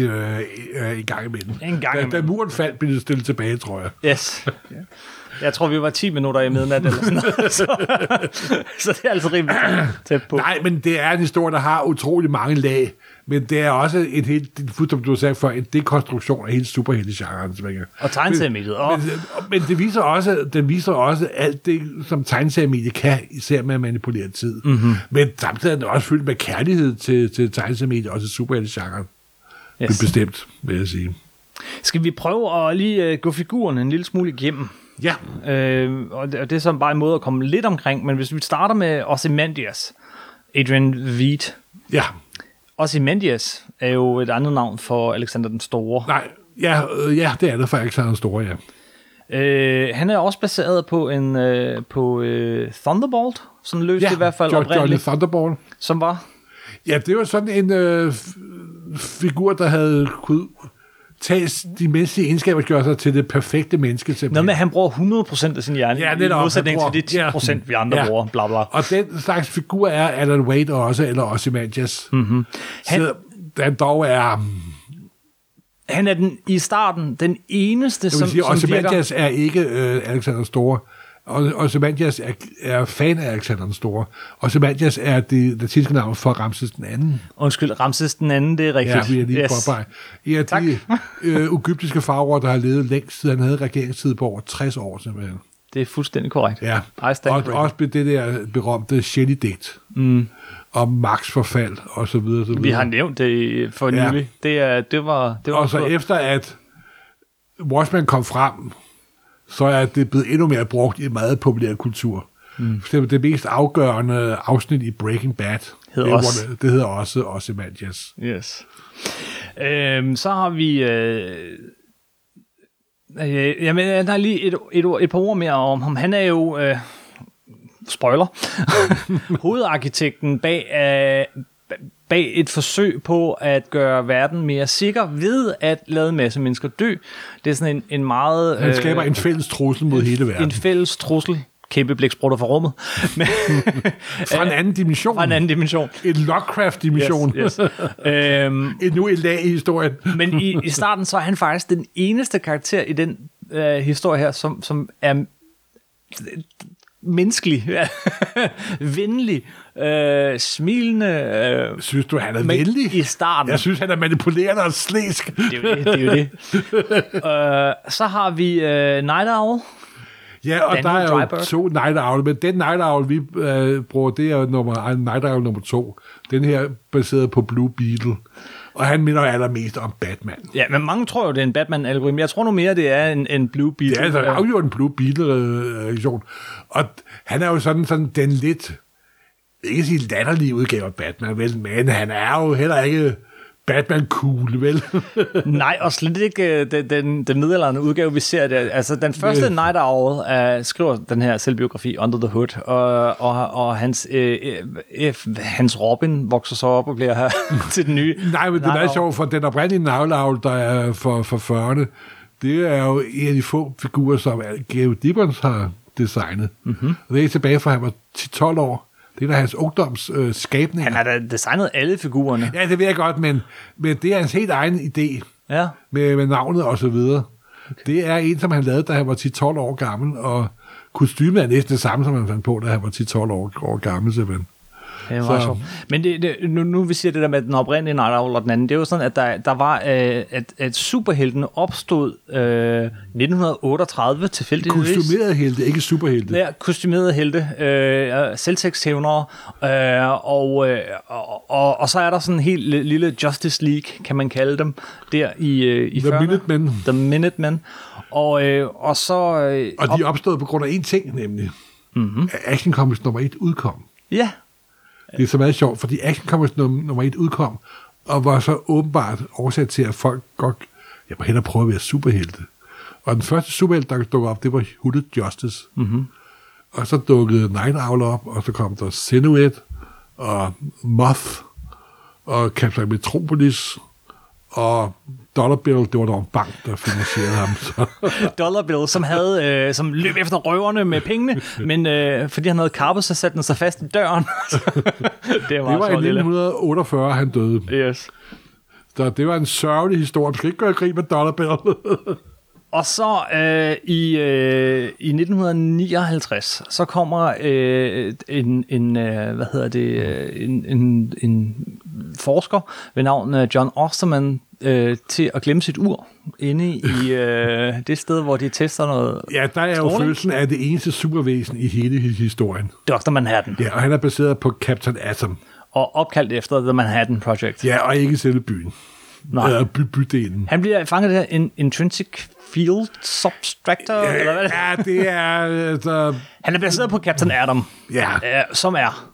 i gang imellem. Da muren faldt, blev det stillet tilbage, tror jeg. Yes. Jeg tror, vi var 10 minutter i midnat eller sådan noget. Så det er altså rimelig tæt på. Nej, men det er en historie, der har utrolig mange lag. Men det er også et helt, som du sagde før, en dekonstruktion af hele superheltegenren. Og tegneseriemediet. Men det viser også, alt det, som tegneseriemediet kan, især med at manipulere tid. Mm-hmm. Men samtidig er den også fyldt med kærlighed til tegneseriemediet og til superheltegenren. Yes. Bestemt, vil jeg sige. Skal vi prøve at lige gå figurerne en lille smule igennem? Ja. Og det er sådan bare en måde at komme lidt omkring, men hvis vi starter med Ozymandias, Adrian Veidt. Ja. Ozymandias er jo et andet navn for Alexander den Store. Nej, det er det for Alexander den Store, ja. Han er også baseret på en Thunderbolt, som løste i hvert fald oprindeligt. Johnny Thunderbolt. Som var? Ja, det var sådan en figur, der havde kunne tage de menneskelige egenskaber og gøre sig til det perfekte menneske. Simpelthen. Noget med, han bruger 100% af sin hjerne, i modsætning til de 10% vi andre bruger, bla bla. Og den slags figur er Alan Wade også, eller Ozymandias. Mm-hmm. Han dog er... Han er i starten den eneste, som virker... Ozymandias er ikke Alexander Store. Ozymandias er fan af Alexander den Store. Ozymandias er det latinske navn for Ramses den anden. Undskyld, Ramses den anden, det er rigtigt. Ja, vi er lige påpege. Ja, tak. De egyptiske farver, der har levet længst siden, han havde regeringstid på over 60 år, simpelthen. Det er fuldstændig korrekt. Ja. Og også med det der berømte Shelley-digt. Mm. Og Max forfald, og så videre, så videre. Vi har nævnt det for nylig. Ja. Det var og så godt. Efter at Watchmen kom frem, så er det blevet endnu mere brugt i meget populær kultur. Mm. Det mest afgørende afsnit i Breaking Bad, det hedder også Ozymandias. Yes. Så har vi... jamen, der er lige et par ord mere om ham. Han er jo... spoiler. Hovedarkitekten bag et forsøg på at gøre verden mere sikker ved at lade en masse mennesker dø. Det er sådan en meget... Han skaber en fælles trussel mod hele verden. En fælles trussel. Kæmpe blæksprutter fra rummet. Fra en anden dimension. Fra en anden dimension. En Lovecraft-dimension. Yes. Endnu et lag i historien. Men i starten så er han faktisk den eneste karakter i den historie her, som er... menneskelig, venlig, smilende. Synes du, han er venlig? I starten. Jeg synes, han er manipulerende og slæsk. Det er jo det. Så har vi Night Owl. Ja, og Daniel der er Dryberg. Jo to Night Owl, men den Night Owl, vi bruger, det er Night Owl nummer 2. Den her baseret på Blue Beetle. Og han minder allermest om Batman. Ja, men mange tror jo, det er en Batman-algoritme. Jeg tror nu mere, det er en Blue Beetle. Ja, altså afgjort en Blue Beetle-reaktion. Og han er jo sådan den lidt, ikke sige latterlige udgave af Batman, vel, men han er jo heller ikke Batman-cool, vel? Nej, og slet ikke den middelaldrende udgave, vi ser der. Altså, den første Night Owl skriver den her selvbiografi, Under the Hood, og hans Robin vokser så op og bliver her til den nye. Nej, men det er meget sjovt, for den oprindelige Night Owl, der er for 40'erne, det er jo en af de få figurer, som David Gibbons har designet. Mm-hmm. Og det er tilbage fra, han var 10-12 år. Det er hans ungdomsskabninger. Han har da designet alle figurerne. Ja, det ved jeg godt, men det er hans helt egen idé. Ja. Med navnet og så videre. Okay. Det er en, som han lavede, da han var 10-12 år gammel, og kostymet er næsten det samme, som han fandt på, da han var 10-12 år gammel, simpelthen. Det men nu vi siger det der med den oprindelige Night Owl og den anden, det er jo sådan, at der var, at superheltene opstod 1938 tilfældigvis. Kostymerede helte, ikke superhelte. Ja, kostymerede helte, selvtægtshævnere, og så er der sådan en helt lille Justice League, kan man kalde dem, der i 40'erne. The Minutemen. Og de opstod på grund af én ting, nemlig. Mm-hmm. Action Comics nummer 1 udkom. Ja, yeah. Det er så meget sjovt, fordi Action Comics nummer 1 udkom, og var så åbenbart årsag til, at folk godt... Jeg må hellere prøve at være superhelte. Og den første superhelte, der dukkede op, det var Hooded Justice. Mm-hmm. Og så dukkede Night Owl op, og så kom der Silhouette, og Moth, og Captain Metropolis, og Dollar Bill, det var der en bank, der finansierede ham. Dollar Bill, som løb efter røverne med pengene, men fordi han havde kappet, så satte den sig fast i døren. det var i 1948, han døde. Yes. Så det var en sørgelig historie. Man skal ikke gøre grin med Dollar Bill. Og så i 1959, så kommer en forsker ved navn John Osterman til at glemme sit ur inde i det sted, hvor de tester noget. Ja, der er jo følelsen af det eneste supervæsen i hele historien. Dr. Manhattan. Ja, og han er baseret på Captain Atom. Og opkaldt efter The Manhattan Project. Ja, og ikke selve byen. Nej. Bydelen. Han bliver fanget af en intrinsic field subtractor, eller hvad? Ja, det er... Han er baseret på Captain Atom, som er...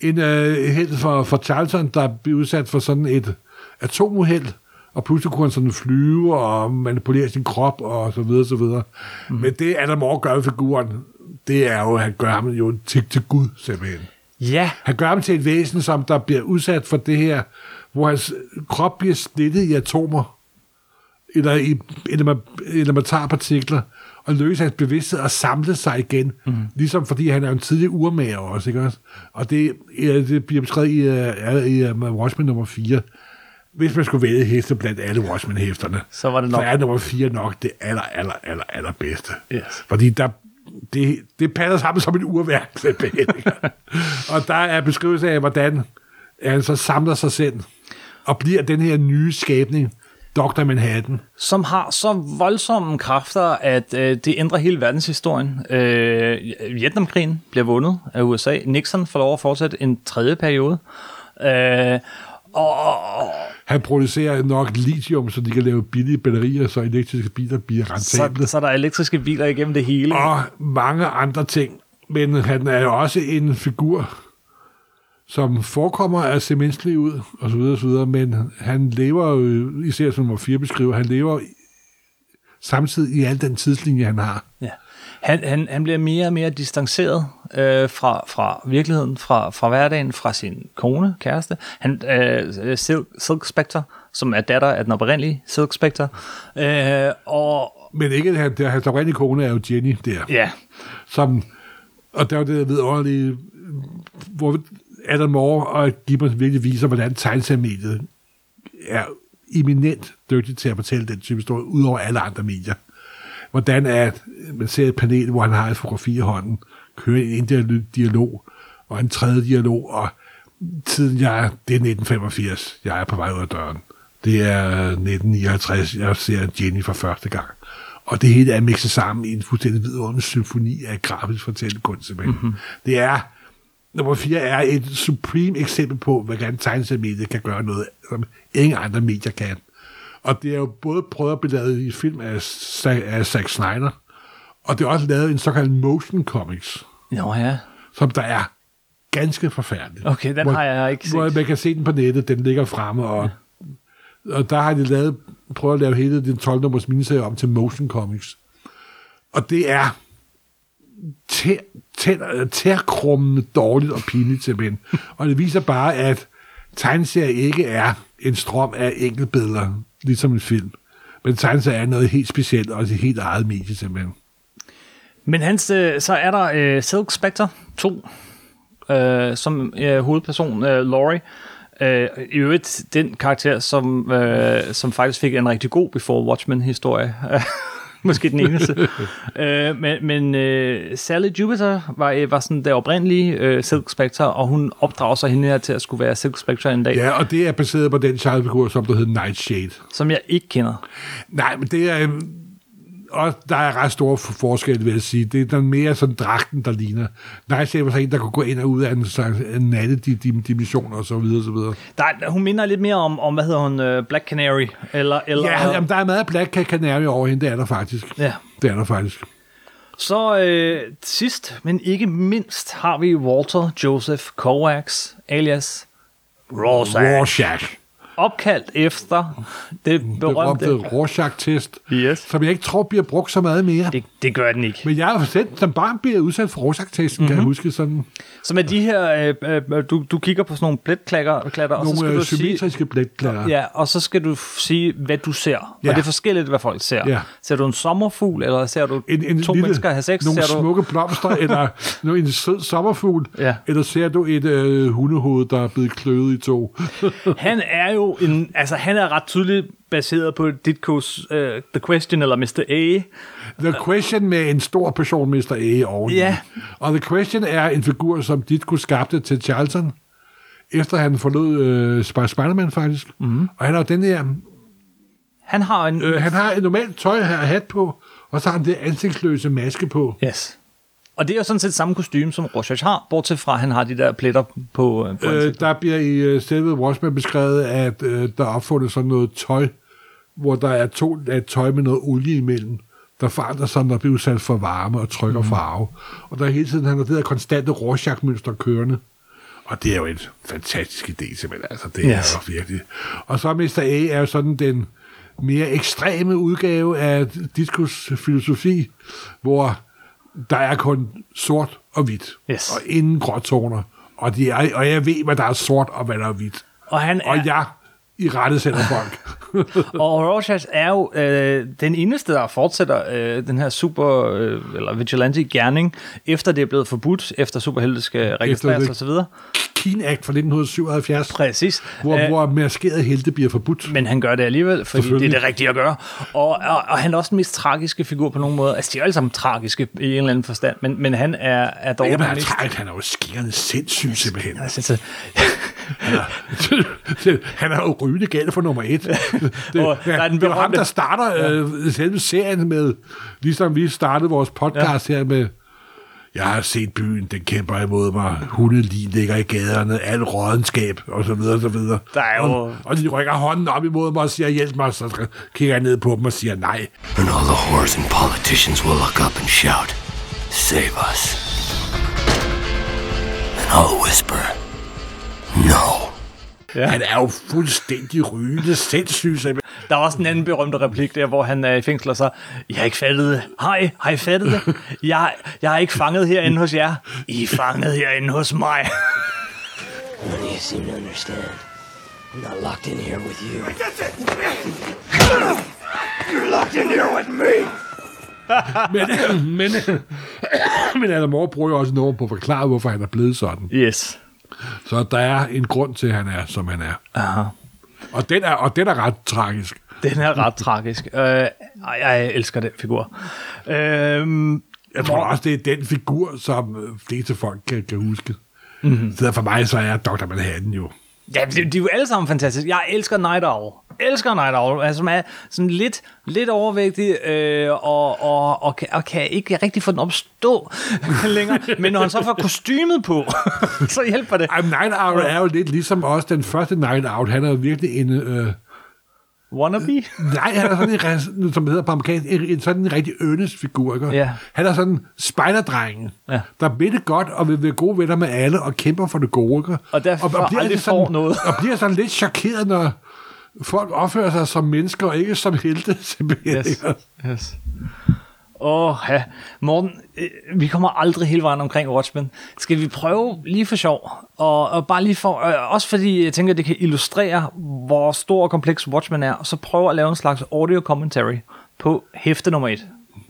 En helt for Charlton, der bliver udsat for sådan et atomuheld, og pludselig kunne han sådan flyve og manipulere sin krop, og så videre, så videre. Mm. Men det, Alan Moore gør ved figuren, det er jo, at han gør ham jo til Gud, simpelthen. Ja. Han gør ham til et væsen, som der bliver udsat for det her, hvor hans krop bliver splittet i atomer, eller i elementarpartikler, og løse hans bevidsthed og samle sig igen, ligesom fordi han er en tidlig urmager også, ikke også? Og det bliver beskrevet i Watchmen nummer 4. Hvis man skulle vælge heste blandt alle Watchmen-hæfterne, så var det nok. Så er nummer 4 nok det aller bedste. Yes. Fordi det passer sammen som et urværk. Og der er beskrivelse af, hvordan han så samler sig selv og bliver den her nye skabning, Dr. Manhattan. Som har så voldsomme kræfter, at det ændrer hele verdenshistorien. Vietnamkrigen bliver vundet af USA. Nixon får lov at fortsætte en tredje periode. Han producerer nok lithium, så de kan lave billige batterier, så elektriske biler bliver rentable. Så der er elektriske biler igennem det hele. Og mange andre ting. Men han er jo også en figur, som forekommer at se menneskelig ud, og så videre, og så videre, men han lever jo, især som nummer 4 beskriver, han lever samtidig i al den tidslinje, han har. Ja. Han bliver mere og mere distanceret fra virkeligheden, fra hverdagen, fra sin kone, kæreste. Silk Spectre, som er datter af den oprindelige Silk Spectre. Men ikke hans oprindelige kone er jo Jenny der. Ja. Som, og der er jo det vidunderlige, hvor Alan Moore og Gibbons virkelig viser, hvordan tegneseriemediet er eminent dygtigt til at fortælle den type historie, ud over alle andre medier. Hvordan er, man ser et panel, hvor han har et fotografi i hånden, kører en dialog, og en tredje dialog, og tiden det er 1985, jeg er på vej ud af døren. Det er 1959, jeg ser Jenny for første gang. Og det hele er mixet sammen i en fuldstændig vidunderlig symfoni af grafisk fortællekunst. Mm-hmm. Det er nummer 4 er et supreme eksempel på, hvordan tegneseriemediet kan gøre noget, som ingen andre medier kan. Og det er jo både prøvet at blive lavet i film af Zack Snyder, og det er også lavet en såkaldt motion comics. Nå ja. Som der er ganske forfærdelig. Okay, den har jeg ikke set. Hvor man kan se den på nettet, den ligger fremme, og der har de prøvet at lave hele den 12-nummers miniserie om til motion comics. Og det er tærkrummende dårligt og pinligt til mænd. Og det viser bare, at tegneserier ikke er en strøm af enkeltbilleder, ligesom en film. Men tegneserier er noget helt specielt, og det helt eget medie til mænd. Men så er der Silk Spectre 2, som hovedperson, Laurie. I øvrigt, den karakter, som faktisk fik en rigtig god Before Watchmen-historie. Måske den eneste. Men Sally Jupiter var sådan der oprindelige Silk Spectre, og hun opdrager sig hende her til at skulle være Silk Spectre en dag. Ja, og det er baseret på den charlton som der hedder Nightshade. Som jeg ikke kender. Nej, men det er... Og der er ret store forskel, vil jeg sige. Det er den mere sådan dragten, der ligner. Nightshade var så en, der kunne gå ind og ud af en slags nattedimensioner og så videre, og så videre. Der, hun minder lidt mere om hvad hedder hun, Black Canary? Eller ja, jamen, der er meget Black Canary over hende, det er der faktisk. Ja. Det er der faktisk. Så sidst, men ikke mindst, har vi Walter Joseph Kovacs, alias Rorschach. Opkaldt efter det berømte Rorschach-test, yes. Som jeg ikke tror bliver brugt så meget mere. Det gør den ikke. Men jeg har selv som barn bliver udsat for Rorschach-testen, mm-hmm. Kan jeg huske sådan. Så med de her, du kigger på sådan nogle pletklatter, og så skal du symmetriske pletklatter. Ja, og så skal du sige, hvad du ser. Ja. Og det er forskelligt, hvad folk ser. Ja. Ser du en sommerfugl, eller ser du to lille, mennesker have sex? Nogle smukke blomster, eller en sød sommerfugl, ja. Eller ser du et hundehoved, der er blevet kløvet i to? Han er jo han er ret tydeligt baseret på Ditkos The Question eller Mr. A. The Question med en stor person, Mr. A, oveni. Yeah. Og The Question er en figur, som Ditko skabte til Charlton, efter han forlod Spider-Man faktisk. Mm-hmm. Og han har den her... Han har en normalt tøj her og hat på, og så har han det ansigtsløse maske på. Yes. Og det er jo sådan set samme kostume, som Rorschach har, bortset fra, han har de der pletter på der bliver i selve Watchmen beskrevet, at der er opfundet sådan noget tøj, hvor der er to lag tøj med noget olie imellem, der forandrer sig, når bliver udsat for varme og tryk og farve. Og der hele tiden, han har det der konstante Rorschach-mønster kørende. Og det er jo en fantastisk idé, simpelthen. Altså, det yes. Er jo virkelig. Og så Mr. A er jo sådan den mere ekstreme udgave af Ditkos filosofi, hvor der er kun sort og hvidt, yes. Og ingen gråtoner, og jeg ved, hvad der er sort og hvad der er hvidt. Og jeg i rette sætter folk. Og Rorschach er jo den eneste, der fortsætter den her super, eller vigilante gerning, efter det er blevet forbudt, efter superheltet skal registreres og så videre. Kinakt fra 1977. Præcis. Hvor maskeret helte bliver forbudt. Men han gør det alligevel, fordi det er det rigtige at gøre. Og han er også den mest tragiske figur på nogen måde. Altså, de er alle sammen tragiske i en eller anden forstand, men han er dog... Ja, men han er jo skærende sindssyg simpelthen. Han er jo rygende galt for nummer 1. Det var ham, der starter selve serien med, ligesom vi startede vores podcast her med, jeg har set byen, den kæmper imod mig, hundelig ligger i gaderne, al rådenskab, og så videre, og så videre. Der er jo... og de rykker hånden op imod mig og siger, hjælp mig, så kigger jeg ned på dem og siger nej. And all the whores and politicians will look up and shout, save us. And I'll whisper, no. Ja. Han er jo fuldstændig rygende, sindssygt. Der er også en anden berømte replik der, hvor han fængsler sig. Jeg har ikke fattet det. Hej, har I fattet det? Jeg har ikke fanget herinde hos jer. I er fanget herinde hos mig. What do you seem to understand? I'm not locked in here with you. You're locked in here with me. Men Alan Moore bruger jo også noget på at forklare, hvorfor han er blevet sådan. Yes. Så der er en grund til, at han er, som han er. Aha. Og den er ret tragisk. Den er ret tragisk. Jeg elsker den figur. Jeg tror også, det er den figur, som fleste folk kan huske. Mm-hmm. Så for mig så er Dr. Manhattan jo. Ja, de er jo alle sammen fantastiske. Jeg elsker Night Owl. Altså, som er sådan lidt overvægtig, og kan ikke rigtig få den op at stå længere. Men når han så får kostymet på, så hjælper det. Night Owl er jo lidt ligesom også den første Night Owl. Han er jo virkelig en... wannabe? Nej, han er sådan en, som hedder på amerikansk, sådan en rigtig ønest figur, ikke? Yeah. Han er sådan en spejderdreng, yeah, der vil det godt og vil være gode venner med alle og kæmper for det gode, ikke? Og derfor og bliver aldrig sådan, får noget. Og bliver sådan lidt chokeret, når folk opfører sig som mennesker og ikke som helte. Yes. Ja. Morten, vi kommer aldrig hele vejen omkring Watchmen. Skal vi prøve lige for sjov? Og bare lige for, også fordi jeg tænker, at det kan illustrere, hvor stor og kompleks Watchmen er, og så prøve at lave en slags audio commentary på hæfte nummer 1.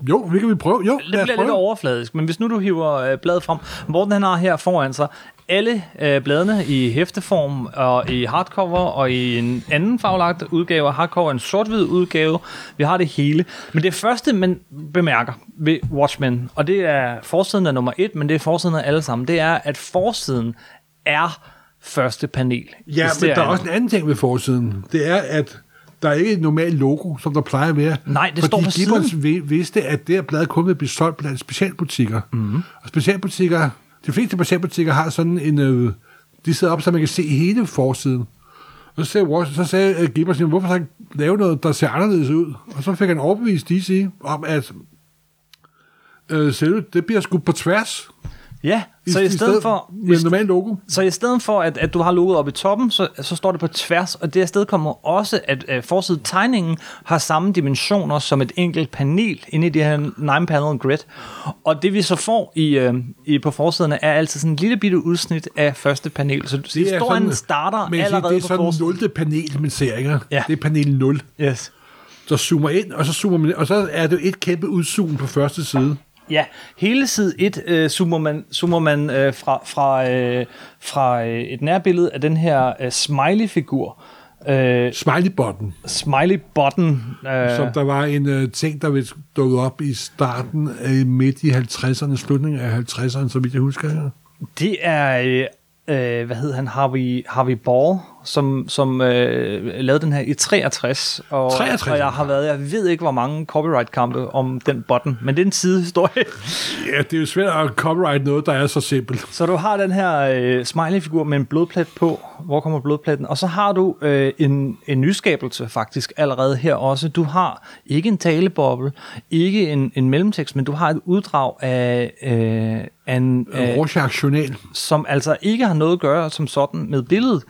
Jo, vi kan vi prøve. Jo, det bliver lidt overfladisk, men hvis nu du hiver bladet frem. Morten, han har her foran sig alle bladene i hæfteform og i hardcover og i en anden farvelagt udgave af hardcover, en sort-hvid udgave. Vi har det hele. Men det første, man bemærker ved Watchmen, og det er forsiden af nummer 1, men det er forsiden af alle sammen, det er, at forsiden er første panel. Ja, men der er også en anden ting ved forsiden. Det er, at der er ikke et normalt logo, som der plejer at være. Nej, det står på siden. Fordi Gibbons vidste, at det her blad kun ville blive solgt blandt specialbutikker. Mm-hmm. Og specialbutikker... De fleste patientbutikker har sådan en... de sidder op, så man kan se hele forsiden. Og så sagde Gibbons, hvorfor så lave noget, der ser anderledes ud? Og så fik han overbevist DC om, at selv det bliver skudt på tværs. Ja, så i stedet for... Med normalt logo. Så i stedet for, at du har logoet oppe i toppen, så står det på tværs, og det afsted kommer også, at forsidetegningen har samme dimensioner som et enkelt panel inde i det her 9-panel grid. Og det vi så får på forsiderne, er altså sådan en lille bitte udsnit af første panel. Så historien starter allerede på forsiden. Det er sådan 0. panel, man ser, ikke? Ja. Det er panel 0. Yes. Så zoomer ind, og så zoomer man ind, og så er det et kæmpe udzoom på første side. Ja, hele side 1 zoomer man fra et nærbillede af den her smiley-figur. Smiley-button. Smiley-button. Som der var en ting, der ville dukke op i starten, midt i 50'erne, slutningen af 50'erne, så vidt jeg husker. Ja. Det er, hvad hed han, Harvey Ball, som lavede den her i 63, og jeg ved ikke, hvor mange copyright-kampe om den button, men det er en sidehistorie. Ja, det er jo svært at copyright noget, der er så simpelt. Så du har den her smiley-figur med en blodplet på. Hvor kommer blodpletten? Og så har du en nyskabelse faktisk allerede her også. Du har ikke en taleboble, ikke en mellemtekst, men du har et uddrag af en Rorschach-journal, som altså ikke har noget at gøre som sådan med billedet,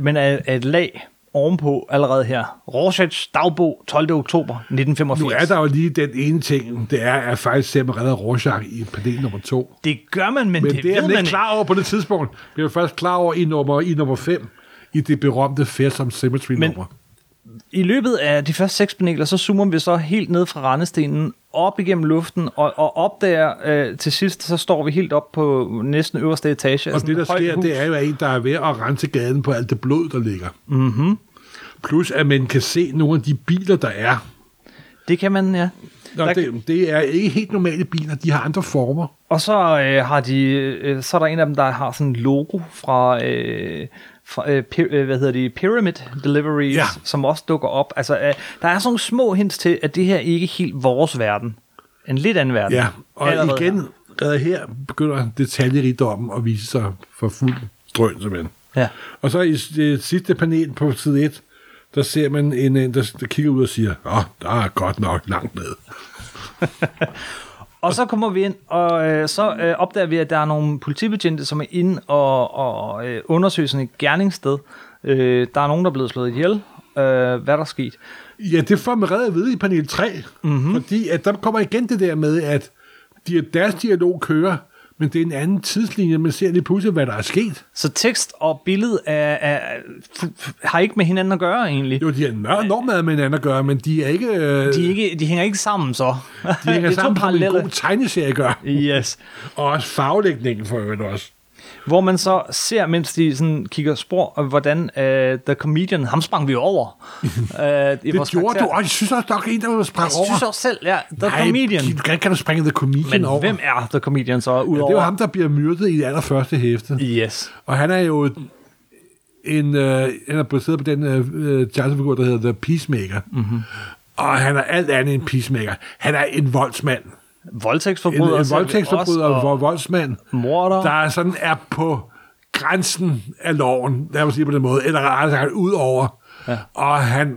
men er et lag ovenpå allerede her. Rorschachs dagbog 12. oktober 1985. Nu er der jo lige den ene ting, det er at faktisk Sam redder Rorschach i panel nummer 2. Det gør man, men det ved man ikke. Men det er man ikke klar over på det tidspunkt. Vi er først klar over i nummer 5, i det berømte Fearsome Symmetry-nummer. I løbet af de første 6 paneler, så zoomer vi så helt ned fra randestenen, op igennem luften, og op der til sidst, så står vi helt op på næsten øverste etage. Og det, der sker, hus. Det er jo en, der er ved at rense gaden på alt det blod, der ligger. Mm-hmm. Plus, at man kan se nogle af de biler, der er. Det kan man, ja. Nå, der... det er ikke helt normale biler, de har andre former. Og så har de, så er der en af dem, der har sådan en logo fra... hvad hedder de, Pyramid Deliveries, ja, som også dukker op. Altså, der er sådan små hints til, at det her ikke helt vores verden. En lidt anden verden. Ja, og allerede igen, her begynder detaljerigdommen at vise sig for fuld drøn, simpelthen. Ja. Og så i det sidste panel på side 1, der ser man en, der kigger ud og siger, der er godt nok langt ned. Og så kommer vi ind, og så opdager vi, at der er nogle politibetjente, som er inde og undersøger sådan et gerningssted. Der er nogen, der er blevet slået ihjel. Hvad der skete? Ja, det får man reddet ved i panel 3. Mm-hmm. Fordi at der kommer igen det der med, at deres dialog kører, men det er en anden tidslinje, man ser lige pludselig, hvad der er sket. Så tekst og billede har ikke med hinanden at gøre, egentlig? Jo, de har normalt med hinanden at gøre, men de er ikke... De hænger ikke sammen, så. De hænger sammen, som en god tegneserie gør. Yes. Og også farvelægningen for øvrigt også. Hvor man så ser, mens de sådan kigger spor, hvordan The Comedian, ham sprang vi over. Det gjorde du, og jeg synes også, der er en, der var sprang over. Jeg synes også selv, ja, The Comedian. Nej, kan du springe The Comedian over? Men hvem er The Comedian så udover? Ja, det er jo ham, der bliver myrdet i det allerførste hæfte. Yes. Og han er jo han er baseret på den teaterfigur, der hedder The Peacemaker. Mm-hmm. Og han er alt andet end Peacemaker. Han er en voldsmand. Voldtægtsforbryder. En voldtægtsforbryder og voldsmand, morder, der sådan er på grænsen af loven, lad mig sige på den måde, eller rettere sagt ud over. Ja. Og han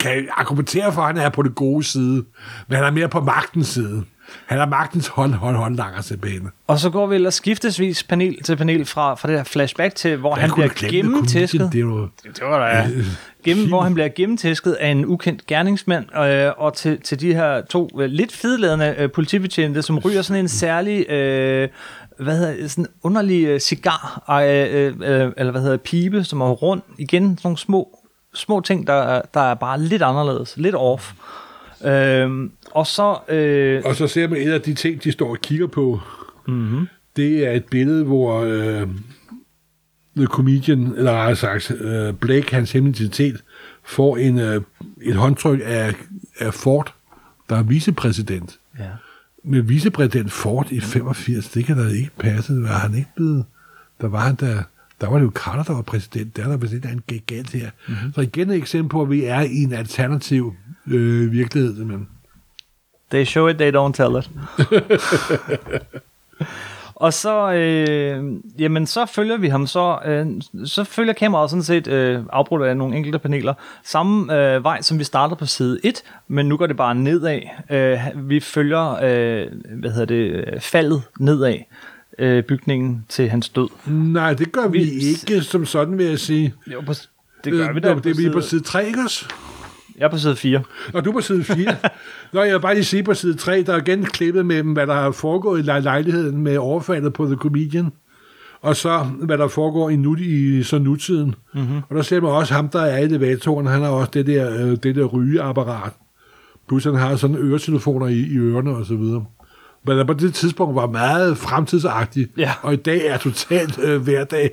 kan argumentere for, at han er på det gode side, men han er mere på magtens side. Han er magtens håndlanger tilbage. Og så går vi ellers skiftesvis panel til panel fra det her flashback til, hvor han bliver gennemtæsket. Hvor han bliver gennemtæsket af en ukendt gerningsmand, og til de her to lidt fedladende politibetjente, som ryger sådan en særlig... sådan en underlig cigar, eller hvad hedder pibe, som er rund. Igen sådan nogle små ting, der er bare lidt anderledes, lidt off. Og så ser man et af de ting, de står og kigger på. Mm-hmm. Det er et billede, hvor The Comedian, eller rettere sagt Blake, hans hemmelighedsitet, får et håndtryk af Ford, der er vicepræsident. Ja. Men vicepræsident Ford i 85, det kan da ikke passe. Var han ikke blevet... Der var det jo Carter, der var præsident. Der var han gigant her. Mm-hmm. Så igen et eksempel på, at vi er i en alternativ virkelighed. Simpelthen. They show it, they don't tell it. Og så, så følger vi ham så følger kameraet sådan set afbrudt af nogle enkelte paneler samme vej, som vi startede på side 1, men nu går det bare nedad. Vi følger, faldet nedad bygningen til hans død. Nej, det gør vi ikke som sådan, vil jeg sige. Jo, det gør vi da. Vi er på side 3, ikke også? Jeg er på side 4. Nå, du er på side 4. Nå, jeg vil bare lige sige på side 3, der er igen klippet med dem, hvad der har foregået i lejligheden med overfaldet på The Comedian, og så hvad der foregår i nutiden. Mm-hmm. Og der ser man også ham, der er i elevatoren, han har også det der rygeapparat. Plus han har sådan øretelefoner i ørerne og så videre. Men der på det tidspunkt var meget fremtidsagtig, yeah, og i dag er totalt hverdag.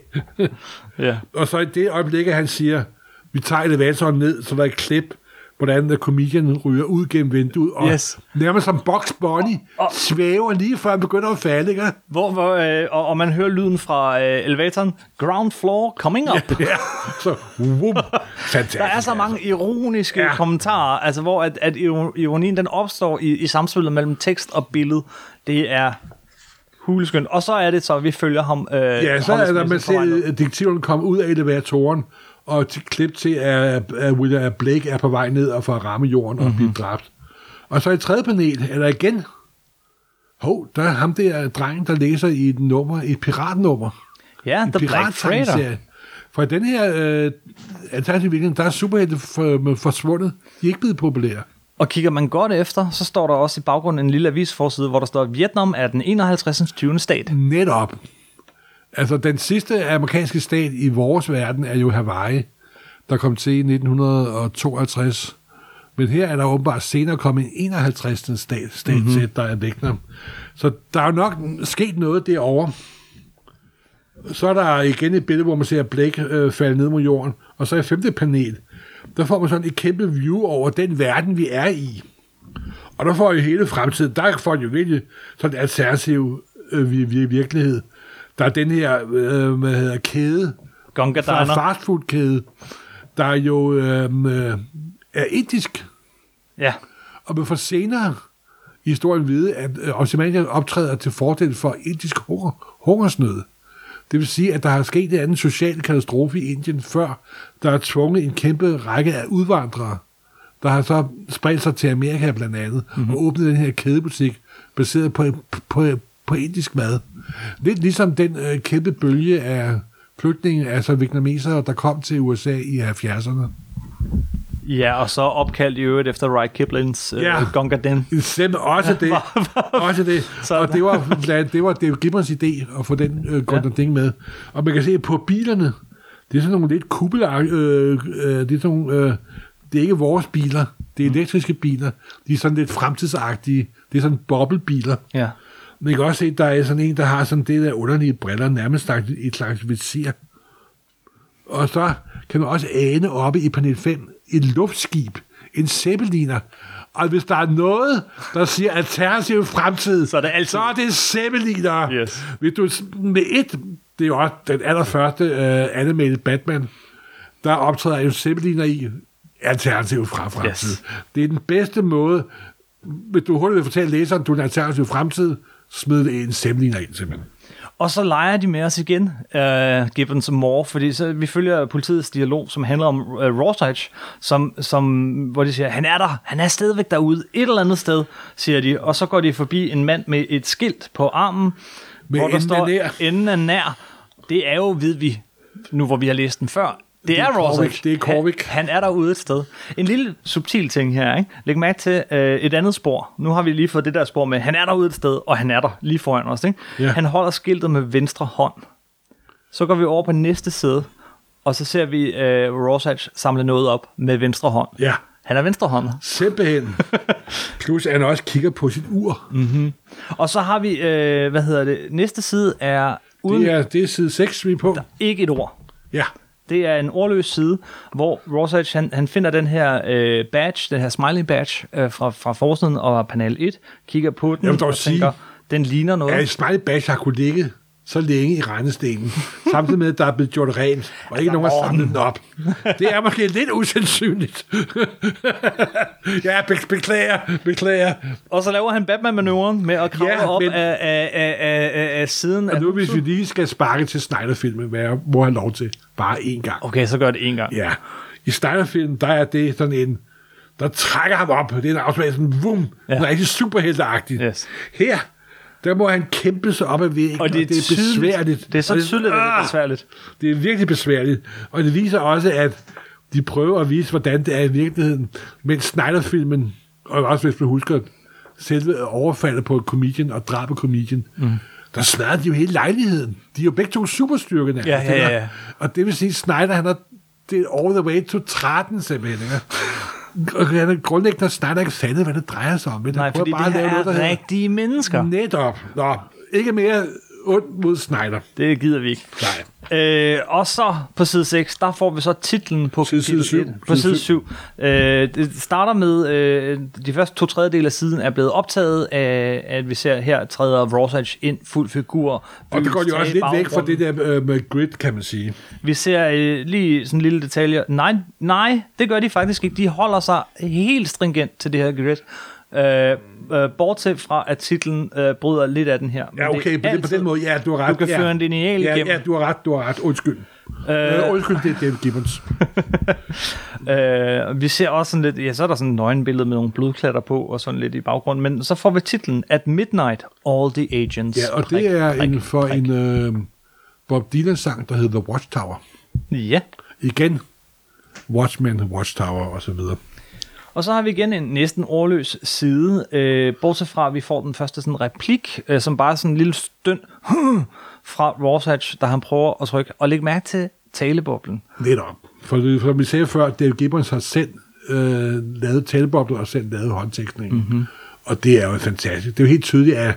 Yeah. Og så i det øjeblik, han siger, vi tager elevatoren ned, så der er et klip, hvordan der komikeren ryger ud gennem vinduet, og yes, nærmest som Bugs Bunny svæver lige før han begynder at falde, ikke? Og man hører lyden fra elevatoren, ground floor coming up. Ja, så, der er så mange ironiske kommentarer, altså hvor at ironien den opstår i samspillet mellem tekst og billede. Det er huleskønt. Og så er det så, at vi følger ham. Ja, så er der, man ser detektiven komme ud af elevatoren, og til klip til, at William Blake er på vej ned og for at ramme jorden og blive dræbt. Og så i tredje panel, eller igen, der er ham der drengen, der læser i et piratnummer. Ja, The Black Freighter. For den her alternative virkelighed, der er superhelte forsvundet. De er ikke blevet populære. Og kigger man godt efter, så står der også i baggrunden en lille avisforside, hvor der står, Vietnam er den 51. 20. stat. Netop. Altså, den sidste amerikanske stat i vores verden er jo Hawaii, der kom til i 1952. Men her er der åbenbart senere kommet en 51. stat til, der er Vietnam. Så der er jo nok sket noget derovre. Så er der igen et billede, hvor man ser Blake falde ned mod jorden. Og så i femte panel, der får man sådan et kæmpe view over den verden, vi er i. Og der får I hele fremtiden, der får I jo virkelig sådan en alternativ virkelighed. Der er den her, hvad hedder, kæde, fastfoodkæde, der jo er indisk. Ja. Og vi får senere i historien vide, at Ozymandias optræder til fordel for indisk hungersnød. Det vil sige, at der har sket en anden social katastrofe i Indien før, der er tvunget en kæmpe række af udvandrere, der har så spredt sig til Amerika blandt andet, og åbnet den her kædebutik, baseret på indisk mad. Lidt ligesom den kæmpe bølge af flygtninge, altså vietnamesere, der kom til USA i 70'erne. Ja, og så opkaldt i øvrigt efter Rudyard Kiplings Gunga Din. Også det. Og det var David Gibbons idé at få den Gunga Din med. Og man kan se på bilerne, det er sådan nogle lidt det er ikke vores biler, det er elektriske biler. De er sådan lidt fremtidsagtige. Det er sådan boblebiler. Ja. Man kan også se, der er sådan en, der har sådan det der underlige briller, nærmest et slags visir. Og så kan man også ane oppe i panel 5 et luftskib, en zeppeliner. Og hvis der er noget, der siger alternativ fremtid, så er det zeppeliner. Yes. Hvis du med det er jo også den allerførste animated Batman, der optræder en zeppeliner i alternativ fremtid. Yes. Det er den bedste måde, hvis du hurtigt vil fortælle læseren, du er en alternativ fremtid, smid en zeppeliner ind simpelthen. Og så leger de med os igen, Gibbons og Moore, fordi så vi følger politiets dialog, som handler om Rorschach, hvor de siger, han er der, han er stadigvæk derude, et eller andet sted, siger de. Og så går de forbi en mand med et skilt på armen, med hvor der står, enden er nær. Det er jo, ved vi, nu hvor vi har læst den før, det er Rorschach. Det er Korvik. Han er derude et sted. En lille subtil ting her, ikke? Læg mærke til et andet spor. Nu har vi lige fået det der spor med, han er derude et sted, og han er der lige foran os. Ikke? Yeah. Han holder skiltet med venstre hånd. Så går vi over på næste side, og så ser vi Rorschach samle noget op med venstre hånd. Ja. Yeah. Han er venstrehånder. Simpelthen. Plus han også kigger på sit ur. Mm-hmm. Og så har vi, næste side er uden... Det er side 6, vi er på. Der er ikke et ord. Ja. Yeah. Det er en ordløs side, hvor Rorschach han finder den her badge, den her smiley badge fra forsiden og panel 1, kigger på den og tænker, den ligner noget. Ja, en smiley badge har kunnet ligge så længe i regnestenen, samtidig med, at der er blevet gjort rent, og ikke nogen har samlet den op. Det er måske lidt usandsynligt. Ja, beklager. Og så laver han Batman-manøvren med at kravle op af siden. Og nu, hvis vi lige skal sparke til Snyder-filmen, hvad må han lov til? Bare én gang. Okay, så gør det én gang. Ja. I Snyder-filmen, der er det sådan en, der trækker ham op. Det er en afsmag, sådan vum, rigtig superhelteagtigt. Yes. Her, der må han kæmpe sig op ad væggen, og det er besværligt. Det er så tydeligt, at det er besværligt. Det er virkelig besværligt. Og det viser også, at de prøver at vise, hvordan det er i virkeligheden. Men Snyder-filmen, og også hvis man husker, selve overfaldet på Comedian og drabet Comedian, der smadrer de jo hele lejligheden. De er jo begge to superstyrkerne. Ja. Og det vil sige, at Snyder, han har det all the way to 13 simpelthen. Han er grundlæggende og Snyder ikke fandet, hvad det drejer sig om. Men nej, fordi bare det her noget, er rigtige mennesker. Netop. Nå, ikke mere ondt mod Snyder. Det gider vi ikke. Nej. Og så på side 6, der får vi så titlen på side 7. Det starter med, de første 2/3 af siden er blevet optaget af, at vi ser her træder Rorschach ind, fuld figur. Og det går jo også lidt væk fra det der med grid, kan man sige. Vi ser lige sådan en lille detalje. Nej, det gør de faktisk ikke. De holder sig helt stringent til det her grid. Bortset fra, at titlen bryder lidt af den her. Men ja, okay, det altid, på den måde, ja, du har ret. Du kan føre en lineal igennem. Ja, du har ret. Undskyld, det er David Gibbons. Vi ser også sådan lidt, ja, så er der sådan et nøgenbillede med nogle blodklatter på, og sådan lidt i baggrunden, men så får vi titlen, At Midnight, All the Agents. Ja, og en Bob Dylan-sang, der hedder The Watchtower. Ja. Igen, Watchmen, Watchtower, og så videre. Og så har vi igen en næsten ordløs side, bortset fra, at vi får den første sådan replik, som bare sådan en lille støn fra Rorschach, der han prøver at trykke. Og læg mærke til taleboblen. Netop. For som vi sagde før, David Gibbons har selv lavet taleboblen og selv lavet håndtekstningen. Mm-hmm. Og det er jo fantastisk. Det er jo helt tydeligt, at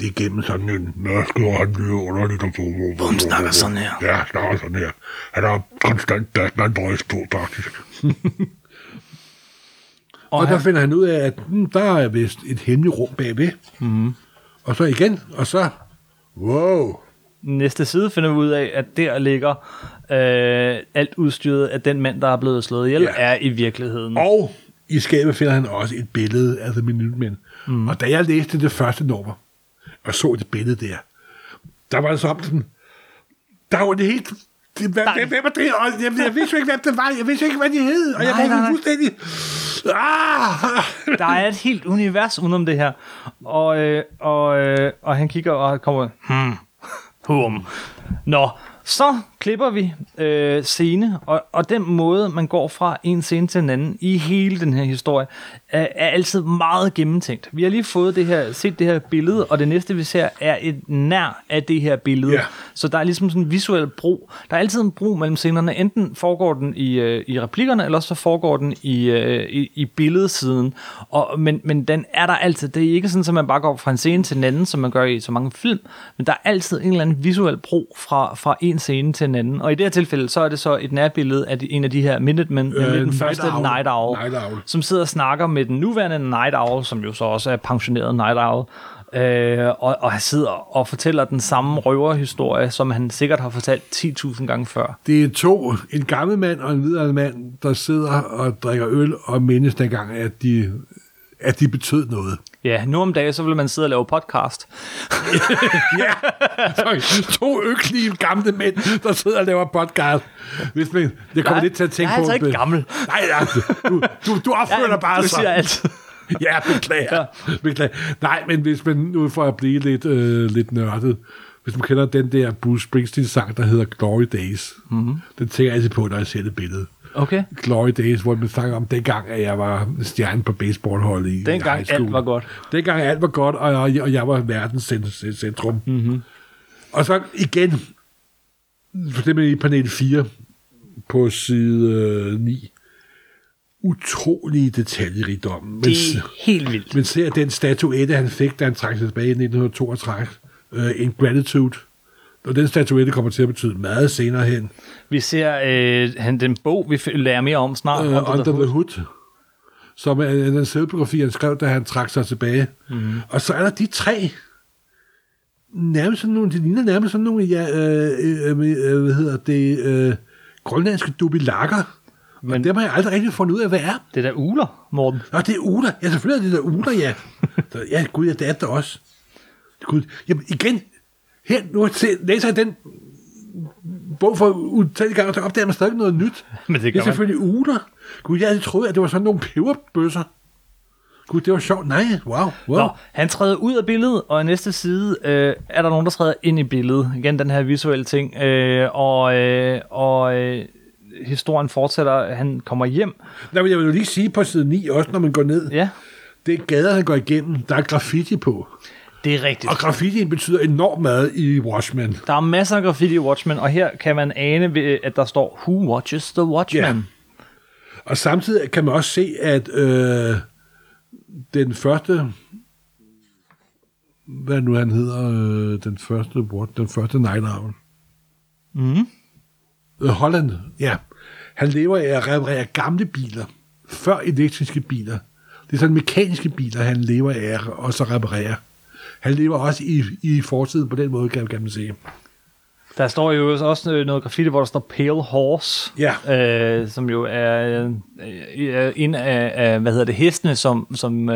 det er gennem sådan en mørke og han lyder underligt om solen. Hun snakker sådan her. Ja, han snakker sådan her. Han har konstant Batman-drøs på, faktisk. Og der finder han ud af, at der er vist et hemmeligt rum bagved. Mm-hmm. Og så igen, og så... Wow! Næste side finder vi ud af, at der ligger alt udstyret af den mand, der er blevet slået ihjel, er i virkeligheden. Og i skabet finder han også et billede af The Minutemen. Mm. Og da jeg læste det første nummer, og så det billede der, der var det sådan... Der var det helt... Hvem er det? Og jeg vidste ikke, hvem det var. Jeg vidste ikke, hvad de hed. Og nej, jeg blev fuldstændig... Der er et helt univers udenom det her. Og han kigger, og kommer... Nå, så klipper vi scene, og den måde, man går fra en scene til en anden i hele den her historie, er altid meget gennemtænkt. Vi har lige fået set det her billede, og det næste, vi ser, er et nær af det her billede. Yeah. Så der er ligesom sådan en visuel bro. Der er altid en bro mellem scenerne. Enten foregår den i replikkerne, eller så foregår den i billedsiden. Men den er der altid. Det er ikke sådan, at man bare går fra en scene til en anden, som man gør i så mange film, men der er altid en eller anden visuel bro fra en scene til en anden. Og i det her tilfælde, så er det så et nærbillede af en af de her Minutemen, nemlig den første Night Owl, som sidder og snakker med den nuværende Night Owl, som jo så også er pensioneret Night Owl, og han sidder og fortæller den samme røverhistorie, som han sikkert har fortalt 10.000 gange før. Det er en gammel mand og en videre mand, der sidder og drikker øl og mindes dengang, at de betød noget. Ja, nu om dagen, så vil man sidde og lave podcast. Ja, to øklige gamle mænd, der sidder og laver podcast. Hvis man, jeg kommer lidt til at tænke på... Jeg er altså ikke gammel. Nej, du opfører dig bare så. Du siger alt. Ja, beklager. Nej, men hvis man nu for at blive lidt nørdet, hvis man kender den der Bruce Springsteen-sang, der hedder Glory Days, den tænker jeg altid på, når jeg ser det billede. Okay. Glory Days, hvor man snakker om dengang, at jeg var stjerne på baseballholdet i high school. Dengang alt var godt. Dengang alt var godt, og jeg var verdens centrum. Mm-hmm. Og så igen, for det med i panel 4 på side 9, utrolige detaljerigdommen. Det er helt vildt. Man ser den statuette, han fik, da han trak sig tilbage i 1932, en gratitude. Og den statuette kommer til at betyde meget senere hen. Vi ser den bog, vi lærer mere om snart. Under the Hood, som er den selvbiografi, han skrev, da han trak sig tilbage. Mm. Og så er der de tre. De ligner nærmest sådan nogle grønlandske dubilakker. Men dem har jeg aldrig rigtig fundet ud af, hvad er. Det er da uler, Morten. Nå, det er uler. Ja, selvfølgelig er det der uler, ja. Ja, gud, det er det også. Gud. Jamen, igen... Her, nu læser jeg den bog for utallige gange, og så opdager man stadig noget nyt. Men det er selvfølgelig uler. Gud, jeg havde troet, at det var sådan nogle peberbøsser. Gud, det var sjovt. Nej, wow. Nå, han træder ud af billedet, og i næste side er der nogen, der træder ind i billedet. Igen, den her visuelle ting. Historien fortsætter, han kommer hjem. Nej, men jeg vil jo lige sige på side 9, også når man går ned. Ja. Det er gader, han går igennem. Der er graffiti på. Det er rigtigt. Og graffitien betyder enormt meget i Watchmen. Der er masser af graffiti i Watchmen, og her kan man ane, at der står, Who watches the Watchmen? Yeah. Og samtidig kan man også se, at den første, hvad nu han hedder, den første Night Owl. Mm. Holland, ja. Han lever af at reparere gamle biler, før elektriske biler. Det er sådan mekaniske biler, han lever af og så reparerer. Han lever også i fortiden, på den måde kan man sige. Der står jo også noget graffiti, hvor der står Pale Horse, som jo er en af hestene, som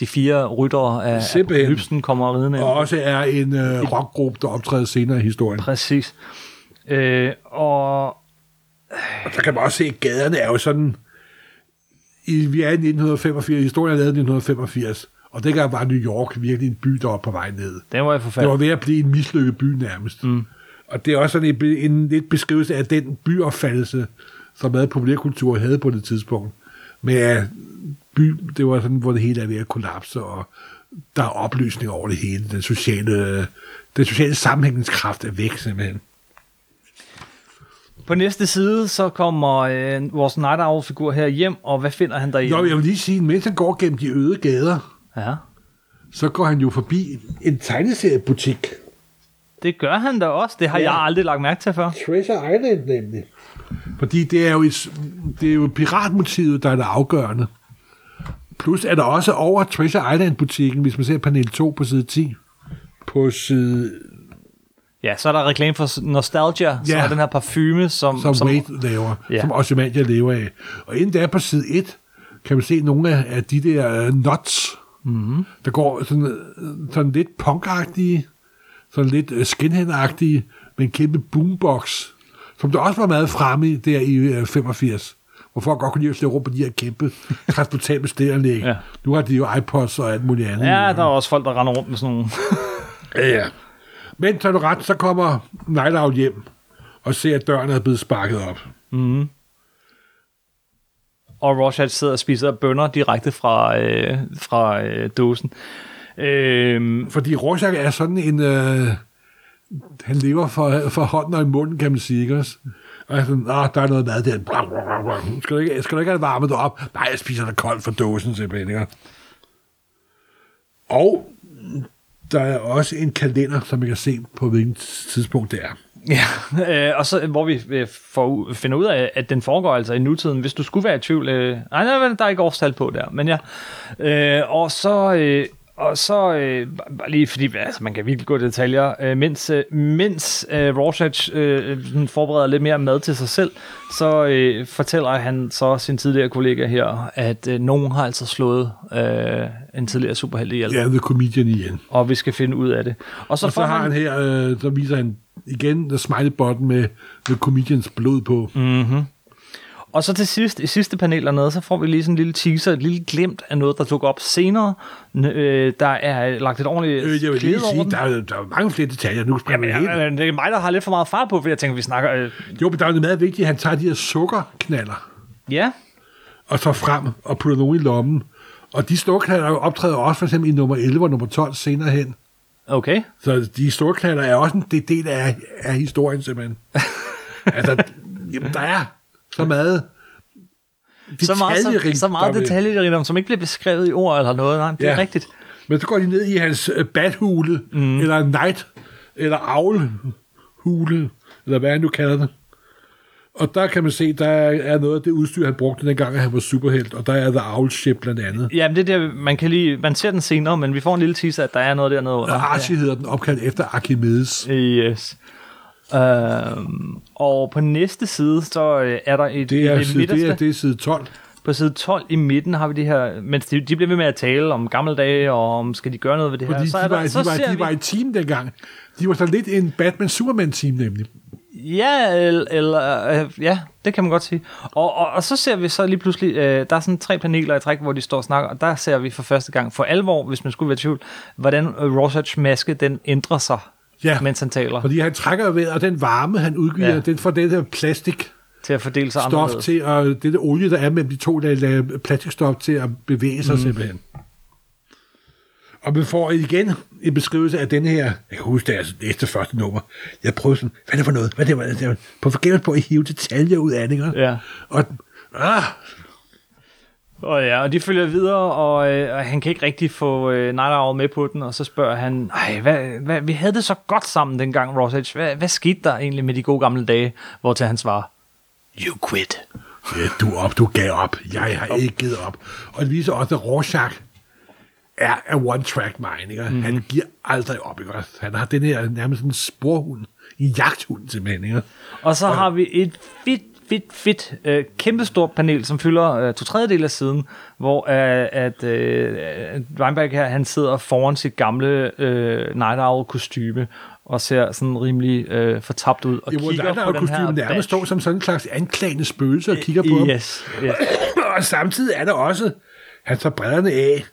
de fire ryttere af Apokalypsen kommer ridende. Og også er en rockgruppe, der optræder senere i historien. Præcis. Og der kan man også se, at gaderne er jo sådan... Vi er i 1985, historien er lavet i 1985. Og dengang var New York virkelig en by, der var på vej ned. Den var forfærdelig. Det var ved at blive en mislykket by nærmest. Mm. Og det er også sådan en lidt beskrivelse af den byopfattelse, som meget populærkultur havde på det tidspunkt. Men ja, det var sådan, hvor det hele er ved at kollapse, og der er opløsning over det hele. Den sociale sammenhængskraft er væk simpelthen. På næste side, så kommer vores Night Owl-figur her hjem, og hvad finder han derhjemme? Jo, jeg vil lige sige, mens han går gennem de øde gader, så går han jo forbi en tegneseriebutik. Det gør han da også, det har jeg aldrig lagt mærke til før. Treasure Island nemlig. Fordi det er jo piratmotivet, der er det afgørende. Plus er der også over Treasure Island-butikken, hvis man ser panel 2 på side 10. På side... Ja, så er der reklame for Nostalgia, ja, så er den her parfume, som Wade laver, ja, som Ozymandias lever af. Og inden der på side 1, kan man se nogle af de der nuts, mm-hmm, der går sådan lidt punkagtige, sådan lidt skinhead-agtige, med en kæmpe boombox, som der også var meget fremme der i 85, hvor folk godt kunne lide at slå rundt på de her kæmpe transportable stereoanlæg. Ja. Nu har de jo iPods og alt muligt andet. Ja, der er også folk, der render rundt med sådan nogle. Ja. Men så er du ret, så kommer Night Owl hjem og ser, at døren er blevet sparket op. Mm. Og Rorschach sidder og spiser bønner direkte fra dåsen. Fordi Rorschach er sådan en... han lever for hånden og i munden, kan man sige, ikke også? Og jeg sådan, der er noget mad der. Skal du ikke have varmet dig op? Nej, jeg spiser dig koldt fra dåsen, simpelthen, ikke? Og der er også en kalender, som man kan se på, hvilken tidspunkt det er. Ja, og så hvor vi finder ud af, at den foregår altså i nutiden, hvis du skulle være i tvivl. Nej, der er ikke årstal på der, men ja. Og så bare lige fordi altså, man kan virkelig gå i detaljer, mens Rorschach forbereder lidt mere mad til sig selv, så fortæller han så sin tidligere kollega her, at nogen har altså slået en tidligere superhelt ihjel. Ja, The Comedian igen. Og vi skal finde ud af det. Og så har han her, der viser han igen The Smiley Button med The Comedians blod på. Mhm. Og så til sidst, i sidste panel dernede, så får vi lige sådan en lille teaser, et lille glimt af noget, der dukker op senere. Der er lagt et ordentligt klæde over den. Der er mange flere detaljer, nu springer jeg hen. Det er mig, der har lidt for meget fart på, fordi jeg tænker, vi snakker... Jo, men der er noget meget vigtigt, han tager de her sukkerknaller. Ja. Og tager frem og putter nogen i lommen. Og de sukkerknaller optræder også for eksempel i nummer 11 og nummer 12 senere hen. Okay. Så de sukkerknaller er også en del af historien, simpelthen. Altså, jamen, der er... Så meget detaljerigt om, som ikke bliver beskrevet i ord eller noget. Nej, det er rigtigt. Men så går de ned i hans bathule, eller night, eller owl-hule, eller hvad han nu kalder det. Og der kan man se, der er noget af det udstyr, han brugte dengang, at han var superhelt, og der er The Owl Ship blandt andet. Jamen det er der, man ser den senere, men vi får en lille teaser, at der er noget dernede. Og Archie hedder den, opkaldt efter Archimedes. Yes. Og på næste side, så er der et... Det er side 12. På side 12 i midten har vi det her... Mens de bliver ved med at tale om gamle dage, og om skal de gøre noget ved det her. Fordi de var et team dengang. De var så lidt en Batman-Superman-team nemlig. Ja, eller det kan man godt sige. Og så ser vi så lige pludselig, der er sådan 3 paneler i træk, hvor de står og snakker, og der ser vi for første gang for alvor, hvis man skulle være i tvivl, hvordan Rorschach-maske den ændrer sig. Ja, mens han taler. Fordi han trækker ved, og den varme, han udgiver, den får den her plastik til at fordele sig stof anderledes. Til, og det der olie, der er mellem de to, der lader plastikstof til at bevæge sig simpelthen. Og vi får igen en beskrivelse af den her, jeg kan huske, det er næste første nummer, jeg prøvede sådan, hvad er det for noget? Hvad er det? På forgæves på at hive detaljer ud af det. Ja. Og de følger videre, og han kan ikke rigtig få Night Owl med på den, og så spørger han, vi havde det så godt sammen dengang, Rorschach. Hvad skete der egentlig med de gode gamle dage? Hvortil han svarer, you quit. Ja, du gav op. Jeg har ikke givet op. Og det viser også, at Rorschach er one-track mind, ikke? Mm-hmm. Han giver aldrig op, ikke? Han har den her nærmest en sporhund, en jagthund simpelthen, ikke? Og så har vi et fedt, kæmpestort panel, som fylder 2/3 af siden, hvor Weinberg her, han sidder foran sit gamle Night Owl-kostyme og ser sådan rimelig fortabt ud og kigger på den her badge. Nærmest står som sådan en slags anklagende spøgelse og kigger på ham. Og samtidig er der også, han tager brillerne af,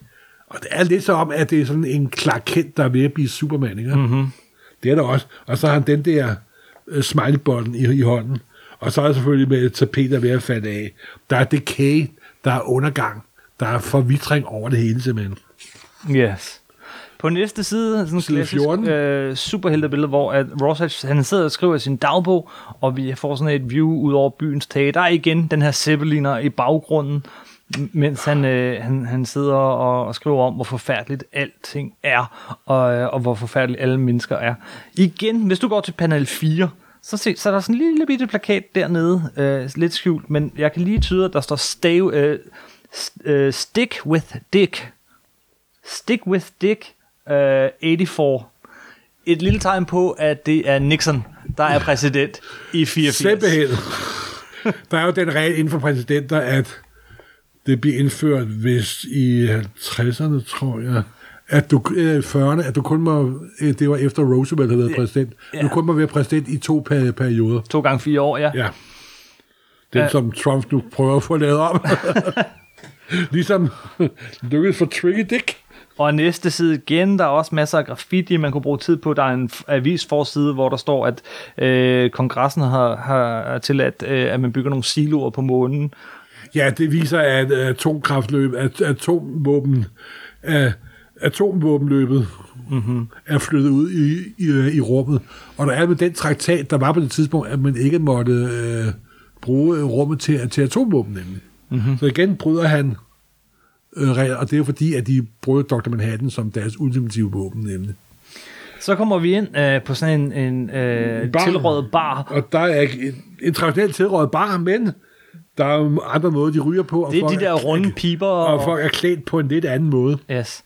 og det er lidt så om, at det er sådan en Clark Kent, der er ved at blive Superman, ikke? Mm-hmm. Det er der også. Og så har han den der smiley-button i hånden. Og så er der selvfølgelig med tapeter ved at falde af. Der er decay, der er undergang, der er forvitring over det hele simpelthen. Yes. På næste side, sådan en klassisk superheltebillede, hvor at Rorschach, han sidder og skriver i sin dagbog, og vi får sådan et view ud over byens tage. Der er igen den her zeppeliner i baggrunden, mens han sidder og skriver om, hvor forfærdeligt alting er, og hvor forfærdeligt alle mennesker er. Igen, hvis du går til panel 4, så er der sådan en lille bitte plakat dernede, lidt skjult, men jeg kan lige tyde, at der står Stick with Dick 84. Et lille tegn på, at det er Nixon, der er præsident i 84. Simpelthen. Der er jo den regel inden for præsidenter, at det bliver indført, hvis i 50'erne, tror jeg, at du, 40'erne, at du kun må, det var efter Roosevelt havde været præsident, du kun må være præsident i 2 perioder. 2 gange 4 år, ja. Den, som Trump nu prøver at få lavet om. Ligesom lykkedes for Tricky Dick. Og næste side igen, der er også masser af graffiti, man kunne bruge tid på. Der er en avisforside, hvor der står, at kongressen har tilladt, at man bygger nogle siloer på månen. Ja, det viser, at atomvåbenløbet er flyttet ud i rummet. Og der er med den traktat, der var på det tidspunkt, at man ikke måtte bruge rummet til atomvåben, nemlig. Mm-hmm. Så igen bryder han regler, og det er fordi, at de bruger Dr. Manhattan som deres ultimative våben, nemlig. Så kommer vi ind på sådan en tilrøget bar. Og der er en traditionel tilrøget bar, men der er jo andre måder, de ryger på. Og det er de der runde piber. Og folk er klædt på en lidt anden måde. Yes.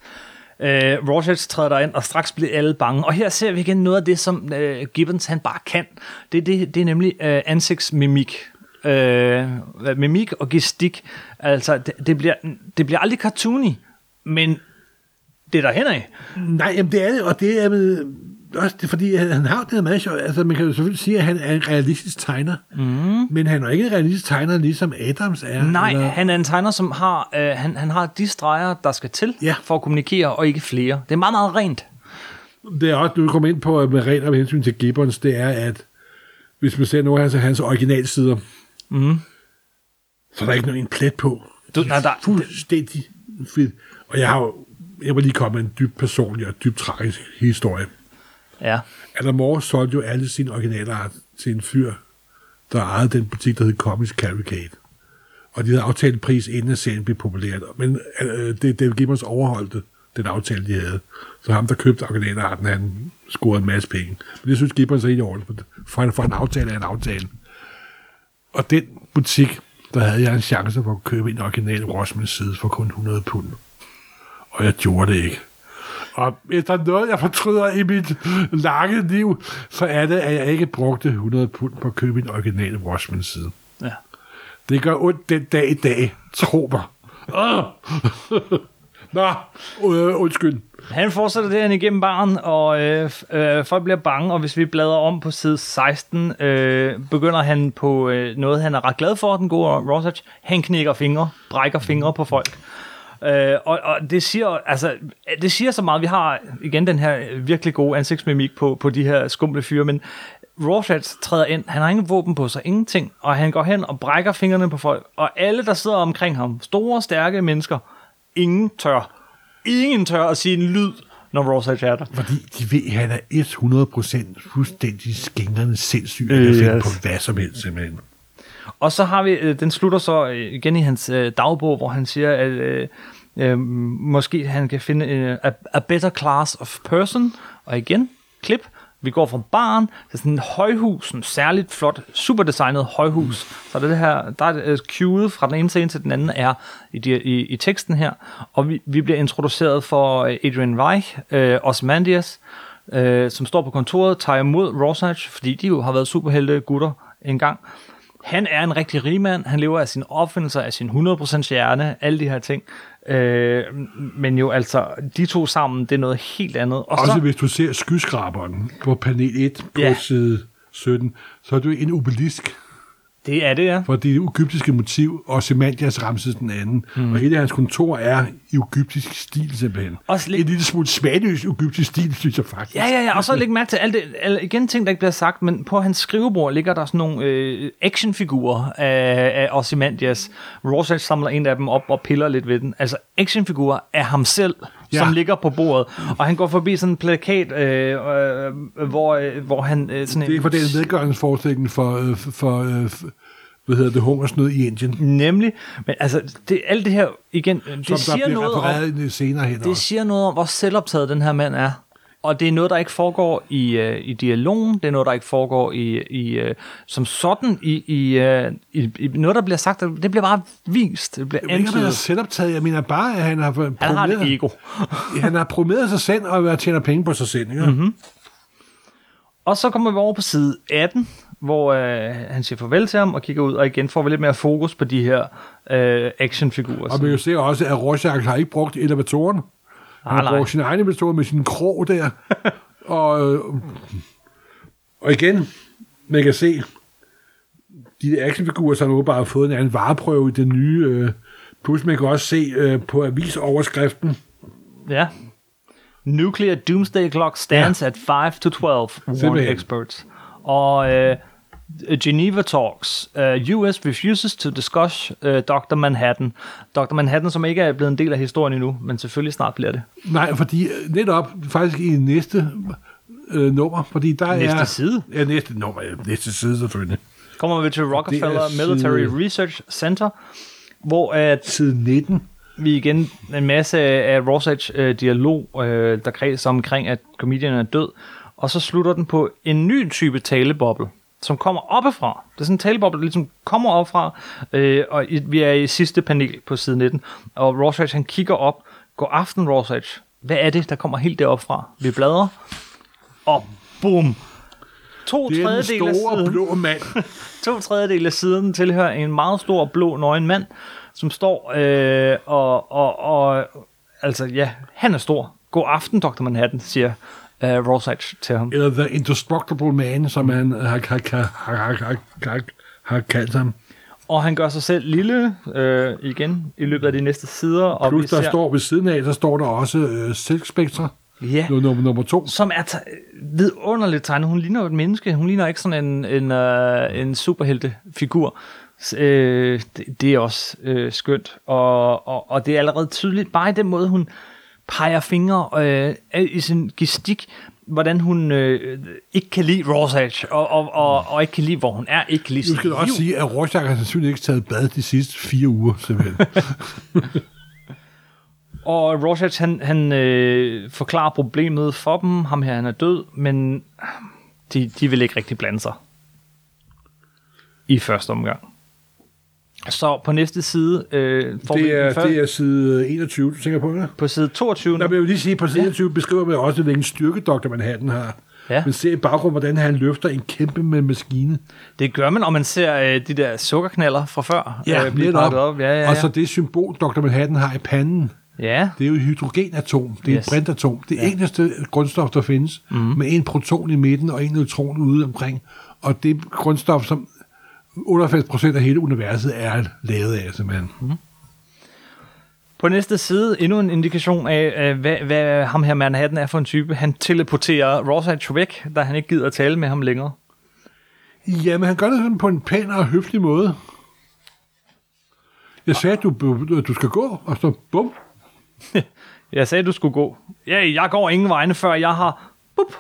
Rorschach træder derind, og straks bliver alle bange. Og her ser vi igen noget af det, som Gibbons han bare kan. Det er nemlig ansigtsmimik. Mimik og gestik. Altså, det bliver aldrig cartoony, men det er der henad. Nej, jamen det er det, og det er også det, fordi han har det meget sjovt. Altså, man kan jo selvfølgelig sige, at han er en realistisk tegner, men han er ikke en realistisk tegner, ligesom Adams er. Nej, eller... han er en tegner, som har, han har de streger, der skal til for at kommunikere, og ikke flere. Det er meget, meget rent. Det er også, du kommer ind på med rent og med hensyn til Gibbons, det er, at hvis man ser nogle af hans originalsider, så er der ikke nogen plet på. Det er fuldstændig fedt. Og jeg var lige kommet en dybt personlig og dybt tragisk historie. Ja. Alan Moore solgte jo alle sine originalart til en fyr, der ejede den butik, der hed Comics Cavalcade. Og de havde aftalt pris, inden at serien blev populært. Men David Gibbons overholdte den aftale, de havde. Så ham, der købte originalarten, han scorede en masse penge. Men det synes Gibbons er helt ordentligt, for en aftale er en aftale. Og den butik, der havde jeg en chance for at købe en original Watchmen side for kun 100 pund. Og jeg gjorde det ikke. Og hvis der er noget, jeg fortryder i mit lange liv, så er det, at jeg ikke brugte 100 pund på at købe en original Watchmen side. Ja. Det gør ondt den dag i dag. Tro mig. Nå, undskyld. Han fortsætter derhen igennem baren, og folk bliver bange, og hvis vi bladrer om på side 16, begynder han på noget, han er ret glad for, den gode Rorschach. Han knækker fingre, brækker fingre på folk. Og det siger så meget. Vi har igen den her virkelig gode ansigtsmimik på de her skumle fyre, men Rorschach træder ind, han har ingen våben på sig, ingenting, og han går hen og brækker fingrene på folk, og alle, der sidder omkring ham, store, stærke mennesker, Ingen tør at sige en lyd, når Rorschach er der. Fordi de ved, at han er 100% fuldstændig skængerne sindssyg, at finde på hvad som helst, simpelthen. Og så har vi, den slutter så igen i hans dagbog, hvor han siger, at måske han kan finde a better class of person. Og igen, klip. Vi går fra baren til sådan en højhus, en særligt flot, superdesignet højhus. Så det her, der er cue'et fra den ene scene til den anden er i teksten her. Og vi bliver introduceret for Adrian Veidt, Ozymandias, som står på kontoret, tager imod Rorschach, fordi de jo har været superhelte gutter engang. Han er en rigtig rig mand. Han lever af sine opfindelser, af sin 100% hjerne, alle de her ting. Men jo altså, de to sammen, det er noget helt andet. Også hvis du ser skyskraberen på panel 1 på side 17, så er du en obelisk. Det er det, ja. For det egyptiske motiv, Ozymandias Ramses den anden. Og hele hans kontor er i egyptisk stil, simpelthen. En lille smule smagløs egyptisk stil, synes jeg faktisk. Ja, og så læg mærke til alt det, igen ting, der ikke bliver sagt, men på hans skrivebord ligger der sådan nogle actionfigurer af Ozymandias. Rorschach samler en af dem op og piller lidt ved den. Altså actionfigurer af ham selv, som ligger på bordet. Og han går forbi sådan en plakat, hvor han... det er for den nedgørelsesforskning for hvad hedder det, hungersnød i Indien. Nemlig, men altså, alt det her, igen, det siger noget om, senere hen det også. Siger noget om, hvor selvoptaget den her mand er. Og det er noget, der ikke foregår i dialogen, det er noget, der ikke foregår i som sådan, i noget, der bliver sagt, det bliver bare vist. Det bliver antydet. Selvoptaget, jeg mener bare, at han har promeret. Han har et ego. Han har promeret sig selv, og tjener penge på sig selv. Ja? Mm-hmm. Og så kommer vi over på side 18, hvor han siger farvel til ham og kigger ud, og igen får vi lidt mere fokus på de her actionfigurer. Og vi jo ser også, at Rorschach har ikke brugt elevatoren. Han bruger sin egen består med sin krog der. og igen, man kan se, de actionfigurer, som jo bare har fået en anden vareprøve i det nye. Plus man kan også se på avisoverskriften. Ja. Nuclear Doomsday Clock stands at 5 to 12, warn experts. Og Geneva talks. US refuses to discuss Dr. Manhattan. Dr. Manhattan, som ikke er blevet en del af historien endnu, men selvfølgelig snart bliver det. Nej, fordi netop faktisk i næste nummer, fordi der næste er... side? Ja, næste nummer, ja, næste side selvfølgelig. Kommer vi til Rockefeller Military Research Center, hvor at... Side 19. Vi igen en masse af Rorschach-dialog, der kredser omkring, at Comedian er død, og så slutter den på en ny type taleboble, som kommer oppefra. Det er sådan en taleboble, der ligesom kommer oppefra, og vi er i sidste panel på side 19, og Rorschach, han kigger op. God aften, Rorschach. Hvad er det, der kommer helt deropfra? Vi bladrer, og boom! 2/3 af siden. Blå mand. 2/3 af siden tilhører en meget stor, blå, nøgen mand, som står og altså, ja, han er stor. God aften, Dr. Manhattan, siger Rorschach til ham. Eller The Indestructible Man, som han har kaldt ham. Og han gør sig selv lille igen i løbet af de næste sider. Plus der står ved siden af, der står der også Silk Spectre, ja, nummer 2. Som er vidunderligt tegnet. Hun ligner jo et menneske. Hun ligner ikke sådan en superheltefigur. Det er også skønt. Og det er allerede tydeligt, bare i den måde, hun peger fingre i sin gestik, hvordan hun ikke kan lide Rorschach, og ikke kan lide, hvor hun er, ikke kan lide. Du skal også sige, at Rorschach har sandsynligvis ikke taget bad de sidste 4 uger, simpelthen. Og Rorschach, han forklarer problemet for dem, ham her, han er død, men de vil ikke rigtig blande sig i første omgang. Så på næste side får det er side 21, du tænker på det? På side 22. Der vil jeg jo lige sige, på side 21 beskriver man også, hvilken styrke Dr. Manhattan har. Ja. Man ser i baggrunden, hvordan han løfter en kæmpe med maskine. Det gør man, og man ser de der sukkerknaller fra før. Ja, blive pakket op. Ja. Og så det symbol, Dr. Manhattan har i panden. Ja. Det er jo et hydrogenatom, det er et brintatom. Det eneste grundstof, der findes, med en proton i midten og en neutron ude omkring. Og det grundstof, som 88% af hele universet er lavet af, simpelthen. Mm-hmm. På næste side, endnu en indikation af, hvad ham her Manhattan er for en type. Han teleporterer Rorschach væk, da han ikke gider at tale med ham længere. Jamen, han gør det sådan på en pæn og høflig måde. Jeg sagde, at du skal gå, og så bum. Jeg sagde, at du skulle gå. Ja, jeg går ingen vegne, før jeg har... Bup.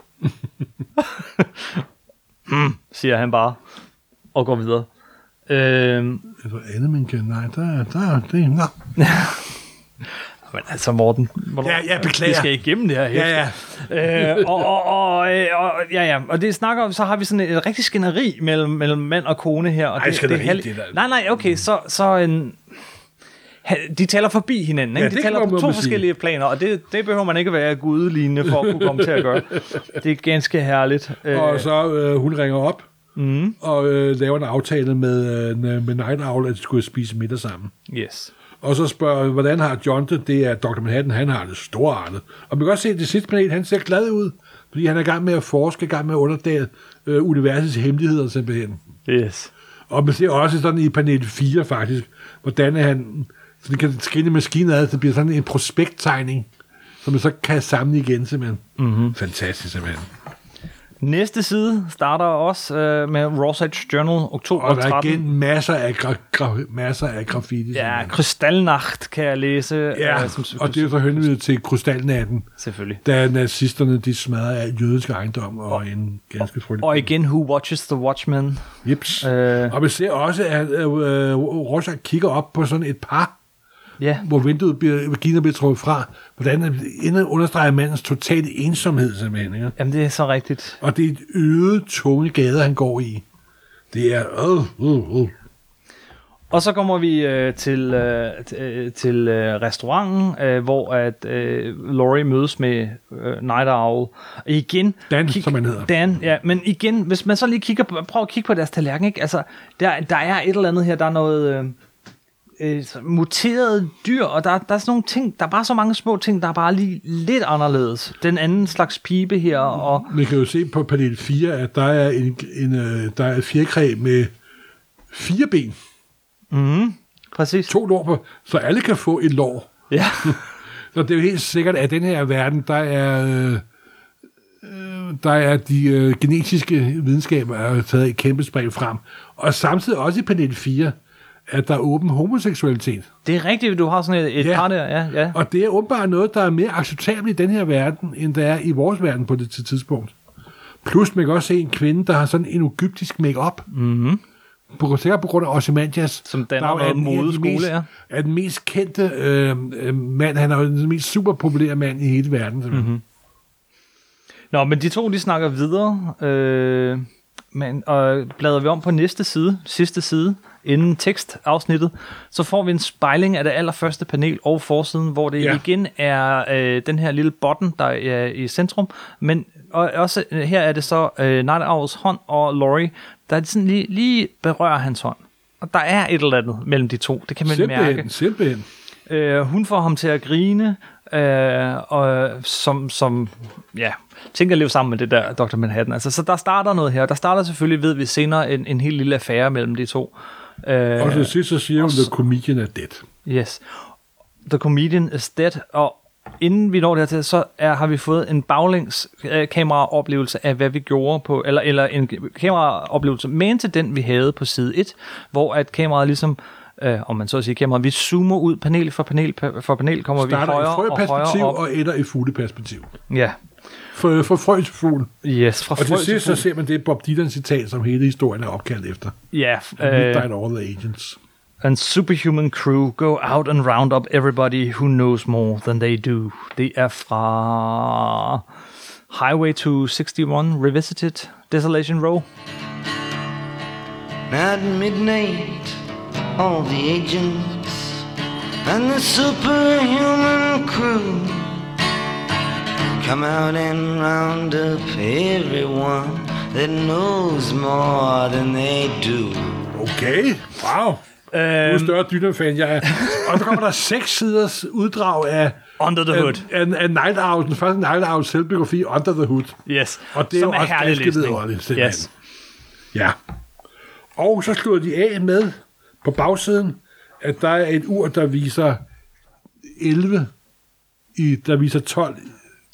Siger han bare. Og går videre. Det var andet, man kan... Nej, der er det. Nå. Men altså, Morten... Ja, beklager. Vi skal igennem det her. Ja. Og det snakker om, så har vi sådan et rigtig skænderi mellem mand og kone her. Og det er Nej, okay, så en... De taler forbi hinanden, ikke? Ja, de taler på to forskellige planer, og det behøver man ikke være gudelignende for at kunne komme til at gøre. Det er ganske herligt. Og så hun ringer op. Og laver en aftale med Night Owl, at de skulle spise middag sammen. Yes. Og så spørger, hvordan har John det? Det er Dr. Manhattan, han har det storartet. Og man kan også se, at det sidste planet, han ser glad ud, fordi han er i gang med at forske, i gang med at underdage universets hemmeligheder, simpelthen. Yes. Og man ser også sådan i panel 4, faktisk, hvordan han, så det kan skinne maskinen ad, så bliver sådan en prospekttegning, som man så kan samle igen, simpelthen. Mm-hmm. Fantastisk, simpelthen. Næste side starter også med Rorschach Journal, oktober 13. Og der er igen masser af graffiti. Ja, Kristallnacht kan jeg læse. Ja, og det er så henvendt til Kristallnatten. Selvfølgelig. Da nazisterne, de smadrer af jødisk ejendom og en ganske frygtelig... Og igen, Who Watches the Watchmen. Jeps. Og vi ser også, at Rorschach kigger op på sådan et par, yeah. hvor vinduet bliver trukket fra, hvordan han understreger mandens totale ensomhed, simpelthen. Ikke? Jamen, det er så rigtigt. Og det er et øde, tunge gader, han går i. Det er... Og så kommer vi til restauranten, hvor at Laurie mødes med Night Owl. Igen, Dan, som han hedder. Dan, ja, men igen, hvis man så lige kigger på, prøv at kigge på deres tallerken, ikke? Altså, der er et eller andet her, der er noget muteret dyr, og der er sådan nogle ting, der er bare så mange små ting, der er bare lige lidt anderledes. Den anden slags pibe her. Og... Man kan jo se på panel 4, at der er et fjerkræ med 4 ben. Mhm, præcis. 2 lår på, så alle kan få et lår. Ja. Så det er jo helt sikkert, at den her verden, der er de genetiske videnskaber er taget et kæmpe spring frem. Og samtidig også i panel 4, at der er åben homoseksualitet. Det er rigtigt, du har sådan et par der. Ja, ja. Og det er åbenbart noget, der er mere acceptabelt i den her verden, end der er i vores verden på det tidspunkt. Plus man kan også se en kvinde, der har sådan en egyptisk make-up. Mhm. Sikkert på grund af Ozymandias, som danner der er noget modeskole, ja. Er den mest kendte mand, han er den mest superpopulære mand i hele verden. Mm-hmm. Nå, men de to, de snakker videre, og bladrer vi om på sidste side, inden tekstafsnittet, så får vi en spejling af det allerførste panel og forsiden, hvor det igen er den her lille button, der er i centrum, men og også her er det så Night Owls hånd og Laurie, der sådan lige berører hans hånd. Og der er et eller andet mellem de to, det kan man mærke. Simpelthen. Hun får ham til at grine, og som tænker at leve sammen med det der Dr. Manhattan. Altså, så der starter noget her. Der starter selvfølgelig, ved vi senere, en helt lille affære mellem de to. Og til sidst så siger hun, The Comedian er dead. Yes. The Comedian is dead, og inden vi når dertil, så har vi fået en baglæns kameraoplevelse af, hvad vi gjorde på, eller en kameraoplevelse, men til den, vi havde på side 1, hvor at kameraet ligesom, om man så siger kameraet, vi zoomer ud panel for panel, kommer starter vi højere og højere op. Starter i frøperspektiv og ender i fugleperspektiv. Ja. Fra frø til fugle. Yes, fra frø til fugle. Og til sidst så ser man det Bob Dylans citat, som hele historien er opkaldt efter. Ja. Midnight All the Agents. And superhuman crew go out and round up everybody who knows more than they do. Det er fra Highway to 61 Revisited, Desolation Row. At midnight, all the agents and the superhuman crew come out and round up everyone that knows more than they do. Okay, wow. Du er større Dylan-fan, jeg er. Og så kommer der 6 siders uddrag af Under the Hood. Af Night Owl, den første Night Owls selvbiografi, Under the Hood. Yes. Og det som er jo også ganske vidunderligt. Yes. Ja. Og så slutter de af med, på bagsiden, at der er et ur, der viser 11, der viser 12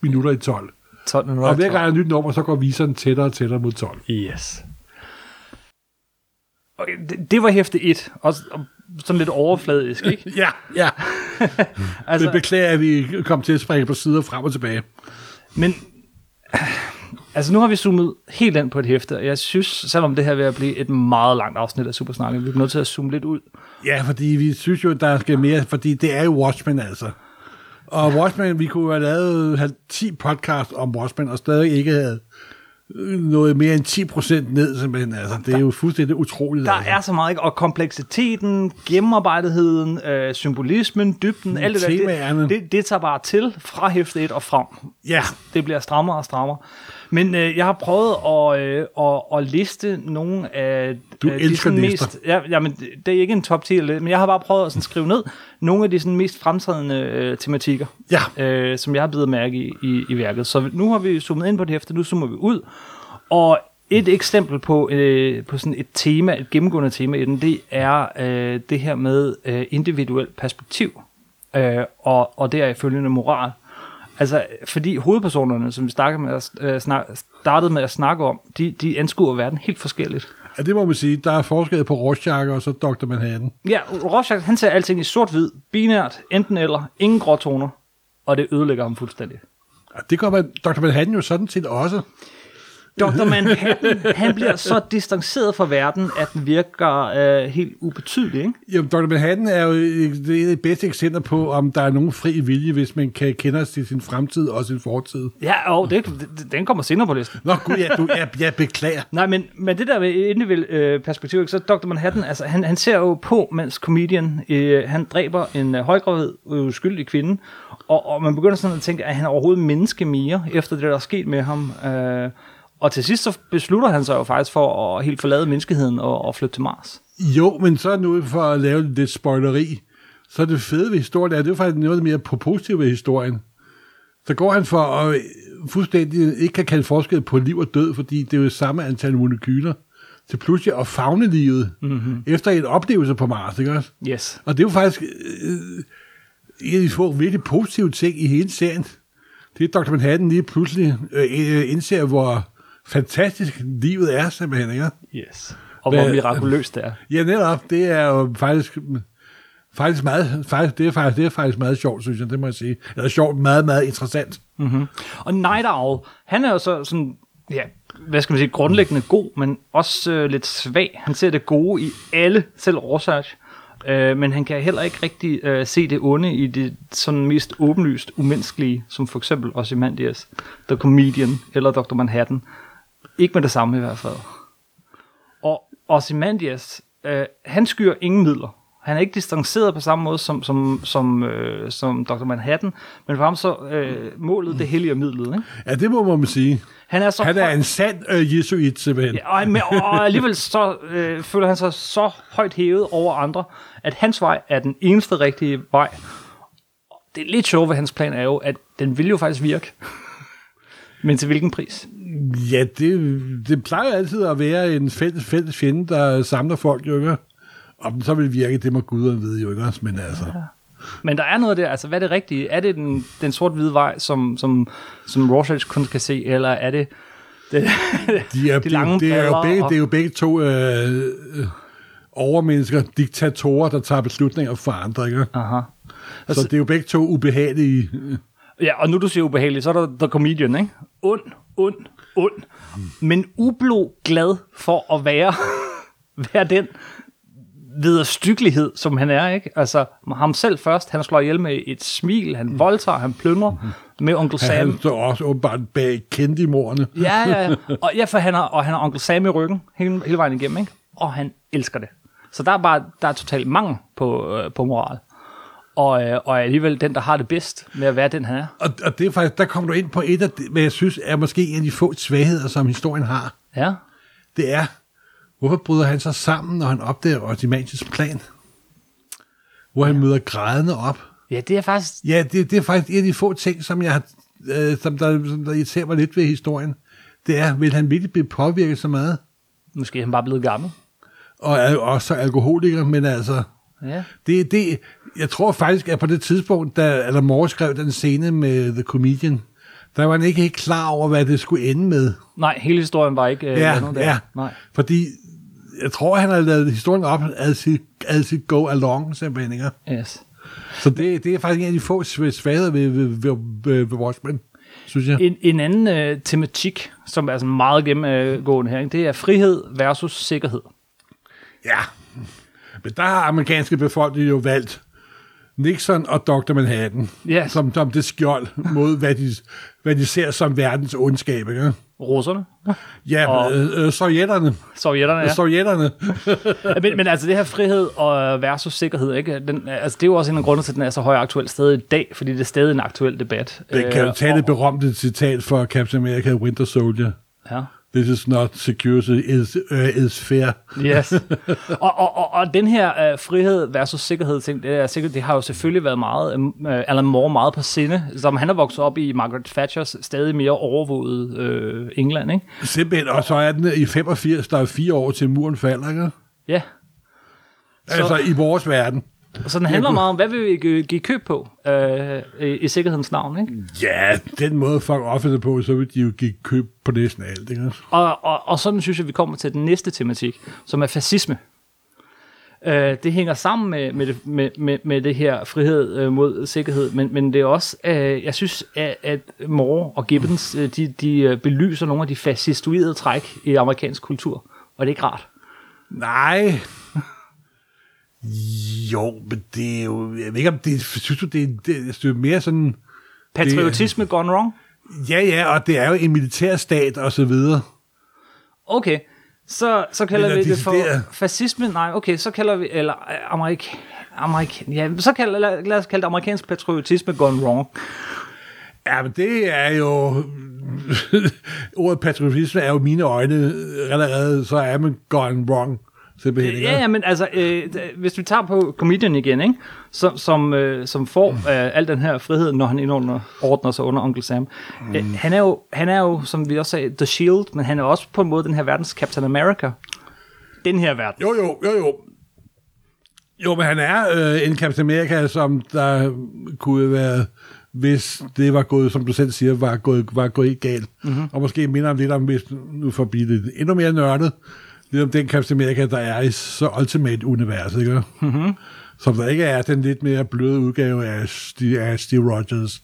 minutter i 12. 12 minutter og hver gang er et nyt nummer, så går viseren tættere og tættere mod 12. Yes. Okay, det var hæfte 1, også sådan lidt overfladisk, ikke? ja. Altså, det beklager, at vi kom til at springe på sider frem og tilbage. Men, altså nu har vi zoomet helt ind på et hæfte, og jeg synes, selvom det her vil blive et meget langt afsnit af Supersnakke, vi er nødt til at zoome lidt ud. Ja, fordi vi synes jo, der skal mere, fordi det er jo Watchmen altså. Og Watchmen, vi kunne have lavet 10 podcast om Watchmen, og stadig ikke havde noget mere end 10% ned, simpelthen. Altså, det er jo fuldstændig utroligt. Der altså. Er så meget, ikke? Og kompleksiteten, gennemarbejdigheden, symbolismen, dybden, alt det der, det tager bare til fra hæfte 1 og frem. Ja. Det bliver strammere og strammere. Men jeg har prøvet at liste nogle af... Du elsker de mest, ja, men det er ikke en top 10, men jeg har bare prøvet at sådan skrive ned nogle af de sådan mest fremtrædende tematikker, som jeg har bidt mærke i værket. Så nu har vi zoomet ind på det hæfte, nu zoomer vi ud. Og et eksempel på sådan et tema, et gennemgående tema i den, det er det her med individuelt perspektiv og deraf følgende moral. Altså, fordi hovedpersonerne, som vi startede med at snakke om, de anskuer verden helt forskelligt. Ja, det må man sige. Der er forskel på Rorschach og så Dr. Manhattan. Ja, Rorschach, han ser alting i sort-hvid, binært, enten eller, ingen gråtoner, og det ødelægger ham fuldstændig. Ja, det gør Dr. Manhattan jo sådan set også. Dr. Manhattan, han bliver så distanceret fra verden, at den virker helt ubetydelig, ikke? Jamen, Dr. Manhattan er jo det bedste eksempler på, om der er nogen fri vilje, hvis man kan kende sig til sin fremtid og sin fortid. Ja, og den kommer senere på listen. Nå, gud, jeg beklager. Nej, men det der med individuel perspektiv, så Dr. Manhattan, altså, han ser jo på, mens Comedian, han dræber en højgravid, uskyldig kvinde, og man begynder sådan at tænke, at han er overhovedet menneske mere, efter det, der er sket med ham. Og til sidst så beslutter han sig jo faktisk for at helt forlade menneskeheden og flytte til Mars. Jo, men så nu for at lave lidt spoileri, så det fede ved historien er, det er faktisk noget mere positivt ved historien. Så går han for at fuldstændig ikke kan kalde forskel på liv og død, fordi det er jo samme antal molekyler, til pludselig at favne livet, efter en oplevelse på Mars, ikke også? Yes. Og det er jo faktisk en af de få virkelig positive ting i hele serien. Det er Dr. Manhattan lige pludselig indser, hvor fantastisk livet er, simpelthen, ikke? Yes. Og hvor mirakuløst det er. Ja, netop. Det er jo faktisk meget sjovt, synes jeg, det må jeg sige. Eller sjovt, meget, meget interessant. Mm-hmm. Og Night Owl, han er jo så sådan, ja, hvad skal man sige, grundlæggende god, men også lidt svag. Han ser det gode i alle, selv Rorschach. Men han kan heller ikke rigtig se det onde i det sådan mest åbenlyst umenneskelige, som for eksempel Ozymandias, The Comedian eller Dr. Manhattan. Ikke med det samme i hvert fald. Og Ozymandias, han skyer ingen midler. Han er ikke distanceret på samme måde som Dr. Manhattan, men for ham så målet det hellige midlet, ikke? Ja, det må man sige. Han er en sand jesuit, simpelthen. Ja, og alligevel så føler han sig så højt hævet over andre, at hans vej er den eneste rigtige vej. Det er lidt sjovt ved hans plan er jo, at den vil jo faktisk virke. Men til hvilken pris? Ja, det plejer altid at være en fælles fjende, der samler folk, jo ikke? Om den så vil virke, det må guderne vide, jo ikke også, men altså... Ja. Men der er noget der, altså hvad er det rigtige? Er det den sort-hvide vej, som Rorschach kun kan se, eller er det de lange plader? Det er jo begge to overmennesker, diktatorer, der tager beslutninger for andre, ikke? Aha. Så det er jo begge to ubehagelige... Ja, og nu du siger ubehagelige, så er der The Comedian, ikke? Ond, men ublå glad for at være den... vederstyggelighed, som han er, ikke? Altså, ham selv først, han slår ihjel med et smil, han voldtager, han plyndrer med onkel Sam. Han står også åbenbart bag kendimordene. Ja. Og han har onkel Sam i ryggen hele vejen igennem, ikke? Og han elsker det. Så der er totalt mangel på moral. Og alligevel den, der har det bedst med at være den, han er. Og det er faktisk, der kommer du ind på et af det, hvad jeg synes er måske en af de få svagheder, som historien har. Ja. Det er, hvorfor bryder han sig sammen, når han opdager Ozymandias plan? Hvor han møder grædende op. Ja, det er faktisk... Ja, det er faktisk en af de få ting, som der irriterer mig lidt ved historien. Det er, vil han virkelig blive påvirket så meget? Måske er han bare blevet gammel. Og er jo også alkoholiker, men altså... Ja. Det, jeg tror faktisk, at på det tidspunkt, da Alan Moore skrev den scene med The Comedian, der var han ikke helt klar over, hvad det skulle ende med. Nej, hele historien var ikke... Nej. Fordi... Jeg tror, han har lavet historien op as it go along, simpelthen, ikke? Yes. Så det er faktisk en af de få svagheder ved Watchmen, synes jeg. En anden tematik, som er sådan meget gennemgående her, det er frihed versus sikkerhed. Ja, men der har amerikanske befolkning jo valgt Nixon og Dr. Manhattan, yes, som det skjold mod, hvad de ser som verdens ondskab, ikke? Russerne? Ja, og sovjetterne. men altså det her frihed og versus sikkerhed, ikke? Det er jo også en af grundene til, at den er så høj aktuel sted i dag, fordi det er stadig en aktuel debat. Man kan jo tage det berømte citat fra Captain America Winter Soldier. Ja. This is not security, is fair. Yes. Og den her frihed versus sikkerhed ting, det har jo selvfølgelig været meget Alan Moore meget på sinde, som han er vokset op i Margaret Thatchers stadig mere overvåget England, ikke? Simpelthen, og så er den i 85, der er 4 år til muren falder, ikke? Ja. Altså i vores verden. Så den handler meget om, hvad vil vi give køb på i sikkerhedens navn, ikke? Ja, den måde folk opfatter på, så vil de jo give køb på næsten alt, ikke? Og sådan synes jeg, vi kommer til den næste tematik, som er fascisme. Det hænger sammen med det her frihed mod sikkerhed, men det er også, jeg synes, at Moore og Gibbons, de belyser nogle af de fascistoide træk i amerikansk kultur, og det er ikke rart. Nej. Jo, men det er jo, jeg ved ikke om det, synes du, det er mere sådan... Patriotisme gone wrong? Ja, og det er jo en militærstat og så videre. Okay. Så kalder eller vi det for fascisme. Nej, okay, så kalder vi eller amerikan. Ja, så kalder lad os kalde det amerikansk patriotisme gone wrong. Ja, men det er jo ordet patriotisme er jo i mine øjne allerede så er man gone wrong. Ja, men altså, hvis vi tager på Comedian igen, ikke? Som får al den her frihed, når han indordner sig under Onkel Sam. Han er jo, som vi også sagde, The Shield, men han er også på en måde den her verdens Captain America. Den her verden. Jo. Jo, men han er en Captain America, som der kunne være, hvis det var gået, som du selv siger, var gået galt. Mm-hmm. Og måske minder om lidt om, hvis nu forbi det endnu mere nørdet, lidt om den Captain America, der er i så Ultimate-universet, ikke? Mm-hmm. Som der ikke er den lidt mere bløde udgave af Steve Rogers.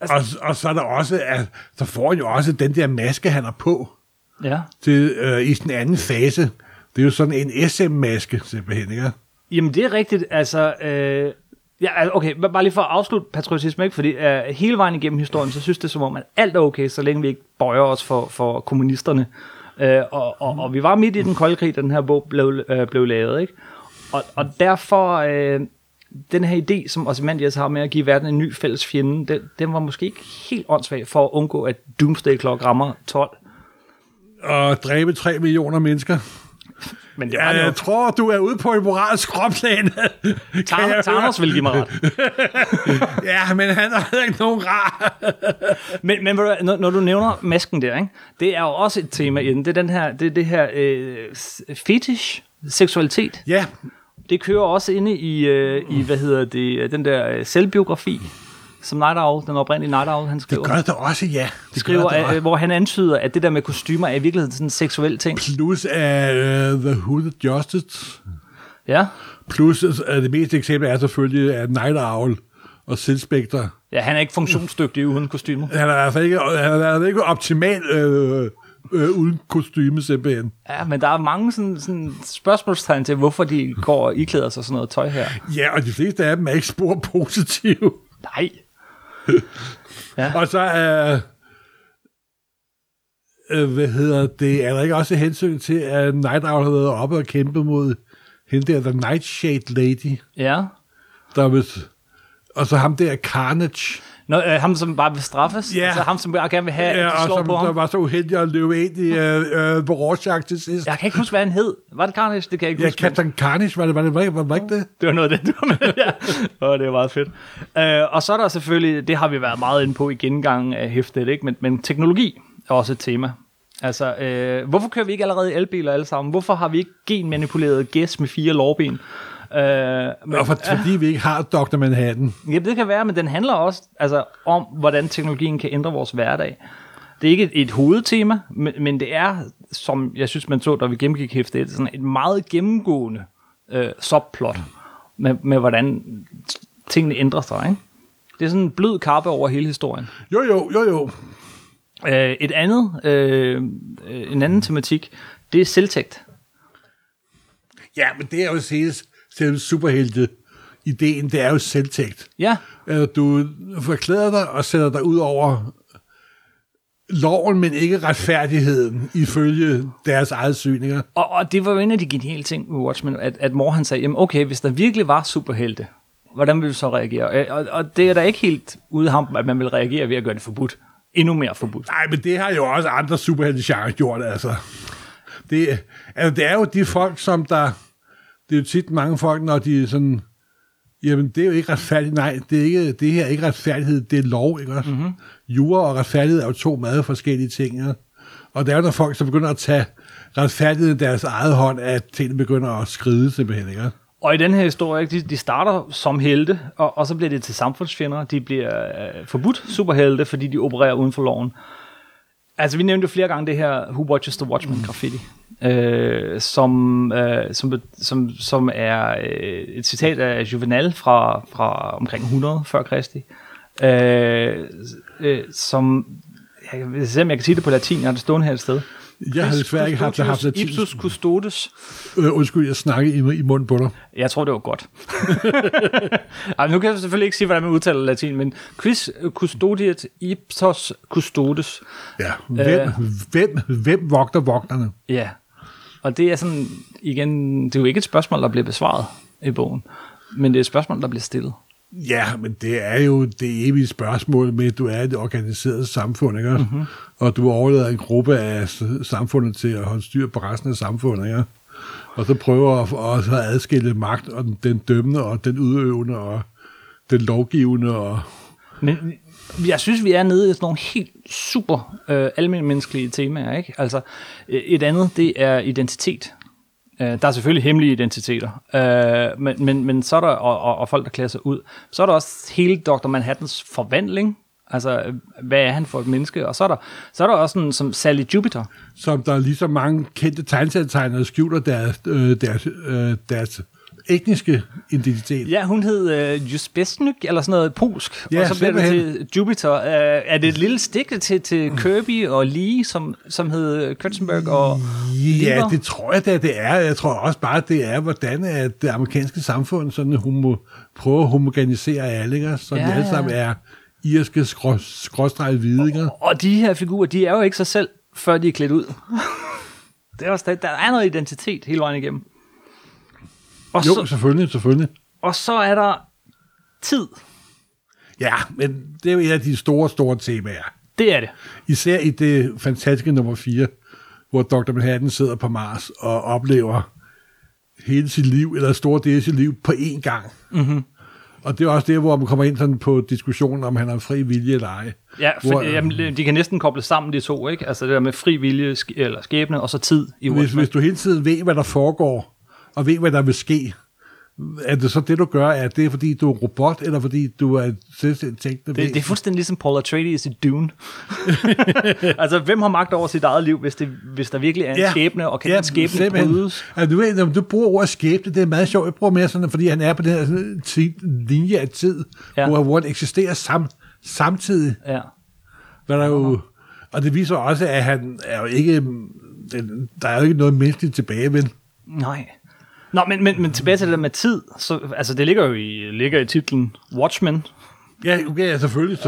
Altså, og så er der også, at der får jo også den der maske, han er på. Ja. Til, i den anden fase. Det er jo sådan en SM-maske, simpelthen, ikke? Jamen, det er rigtigt, altså... Ja, okay, bare lige for at afslutte patriotisme, ikke? Fordi hele vejen igennem historien, så synes det som om, at alt er okay, så længe vi ikke bøjer os for kommunisterne. Og vi var midt i den kolde krig, da den her bog blev lavet, ikke? Og derfor den her idé, som Ozymandias har med at give verden en ny fælles fjende, den var måske ikke helt åndssvag for at undgå, at Doomsday Clock rammer 12 og dræbe 3 millioner mennesker. Men jeg tror, du er ude på en moralsk skråplan. Thanos vil give mig ret. Ja, men han er heller ikke nogen rar. men når du nævner masken der, ikke? Det er jo også et tema i den. Det er det her fetish, seksualitet. Ja. Det kører også inde i hvad hedder det, den der selvbiografi, som Night Owl, den oprindelige Night Owl, han skriver. Det gør det også, ja. Det skriver, det også. Hvor han antyder, at det der med kostymer er i virkeligheden sådan en seksuel ting. Plus The Hooded Justice. Ja. Plus, det meste eksempel er selvfølgelig at Night Owl og Silk Spectre. Ja, han er ikke funktionsdygtig uden kostymer. Han er altså ikke optimal uden kostyme, simpelthen. Ja, men der er mange sådan spørgsmålstegn til, hvorfor de går og iklæder sig sådan noget tøj her. Ja, og de fleste af dem er ikke spor positive. Nej. Ja. Og så hvad hedder det, er der ikke også hensyn til, at Night Owl har været oppe og kæmpe mod hende der, The Nightshade Lady. Ja. Og så ham der, Carnage. Nå, ham som bare vil straffes. Ja. Altså ham som bare gerne vil have, ja, at slår på ham. Der var så uheldig at løbe ind i Rorschach til sidst. Jeg kan ikke huske, hvad han hed. Var det Carnage? Det kan jeg ikke huske. Ja, Captain Carnage, var det det? Det var noget af det, du var med. Ja. Og det var meget fedt. Og så er der selvfølgelig, det har vi været meget inde på i gengangen af hæftet, ikke? Men teknologi er også et tema. Altså, hvorfor kører vi ikke allerede elbiler alle sammen? Hvorfor har vi ikke genmanipuleret gæs med 4 lårben? Fordi vi ikke har Dr. Manhattan. Ja, det kan være, men den handler også altså, om, hvordan teknologien kan ændre vores hverdag. Det er ikke et hovedtema, men det er, som jeg synes, man så, da vi gennemgik hæftet, sådan et meget gennemgående subplot med, hvordan tingene ændrer sig. Ikke? Det er sådan en blød kappe over hele historien. Jo. En anden tematik, det er selvtægt. Ja, men det er jo selv superhelte ideen, det er jo selvtægt. Ja. Du forklæder dig og sætter dig ud over loven, men ikke retfærdigheden ifølge deres eget syninger. Og det var jo en af de geniale ting med Watchmen, at Moore han sagde, jamen okay, hvis der virkelig var superhelte, hvordan ville du så reagere? Og det er da ikke helt ude ham, at man vil reagere ved at gøre det forbudt. Endnu mere forbudt. Nej, men det har jo også andre superhelte-genre gjort, altså. Det er jo de folk, som der... Det er jo tit mange folk, når de sådan... Jamen, det er jo ikke retfærdigt. Nej, det her er ikke retfærdighed, det er lov, ikke også? Mm-hmm. Jura og retfærdighed er jo 2 meget forskellige ting, ja? Og der er jo, når folk så begynder at tage retfærdigheden i deres eget hånd, at tingene begynder at skride simpelthen, ikke? Og i den her historie, de starter som helte, og så bliver det til samfundsfjender. De bliver forbudt superhelte, fordi de opererer uden for loven. Altså, vi nævnte jo flere gange det her Who Watches the Watchmen graffiti, som er et citat af Juvenal fra omkring 100 før Kristi, som, jeg ved ikke, om jeg kan sige det på latin, jeg har det stående her et sted. Jeg havde desværre ikke haft latin. Ipsus custodes. Undskyld, jeg snakkede i munden på dig. Jeg tror, det var godt. Ej, nu kan jeg selvfølgelig ikke sige, hvordan man udtaler latin, men quis custodiet ipsos custodes. Ja, hvem vogter vogterne? Ja, og det er sådan, igen, det er jo ikke et spørgsmål, der bliver besvaret i bogen, men det er et spørgsmål, der bliver stillet. Ja, men det er jo det evige spørgsmål med, at du er et organiseret samfund, ikke? Mm-hmm. Og du overlader en gruppe af samfundet til at holde styr på resten af samfundet, ikke? Og så prøver at adskille magt og den dømmende og den udøvende og den lovgivende. Og... Men jeg synes, vi er nede i sådan nogle helt super almenmenneskelige temaer, ikke? Altså, et andet, det er identitet. Der er selvfølgelig hemmelige identiteter, men så er der, og folk, der klæder sig ud. Så er der også hele Dr. Manhattans forvandling. Altså, hvad er han for et menneske? Og så er der også sådan som Sally Jupiter. Som der er lige så mange kendte tegneserietegnere, der skjuler deres etniske identitet. Ja, hun hed Juspeczyk, eller sådan noget polsk, ja, og så blev det til Jupiter. Er det et lille stik til Kirby og Lee, som hed Kurtzenberg og Lever? Ja, det tror jeg da, det er. Jeg tror også bare, det er, hvordan at det amerikanske samfund sådan, prøver at homogenisere alle, som ja, alle sammen er irske skråstreget hvide. Og de her figurer, de er jo ikke sig selv, før de er klædt ud. Det er også, der er noget identitet hele vejen igennem. Og jo, selvfølgelig. Og så er der tid. Ja, men det er jo et af de store, store temaer. Det er det. Især i det fantastiske nummer 4, hvor Dr. Manhattan sidder på Mars og oplever hele sit liv, eller store del af sit liv, på én gang. Mm-hmm. Og det er også det, hvor man kommer ind sådan på diskussionen, om han har fri vilje eller ej. Ja, for hvor, jamen, de kan næsten koble sammen de to, ikke? Altså det der med fri vilje, eller skæbne, og så tid i Watchmen. Hvis du hele tiden ved, hvad der foregår, og ved, hvad der vil ske. Er det så det, du gør? Er det, fordi du er en robot, eller fordi du er selvstændig tænkende? Det er fuldstændig ligesom Paul Atreides i Dune. Altså, hvem har magt over sit eget liv, hvis der virkelig er en skæbne, og kan den skæbne brydes? Altså, du bruger ordet skæbne, det er meget sjovt. Jeg bruger mere sådan, fordi han er på den her linje af tid, hvor han eksisterer samtidig. Ja. Hvad der jo, og det viser også, at han er jo ikke, der er jo ikke noget menneskeligt tilbage, men nej. Nå, men tilbage til det der med tid, så, altså det ligger i titlen Watchmen. Ja, okay, selvfølgelig.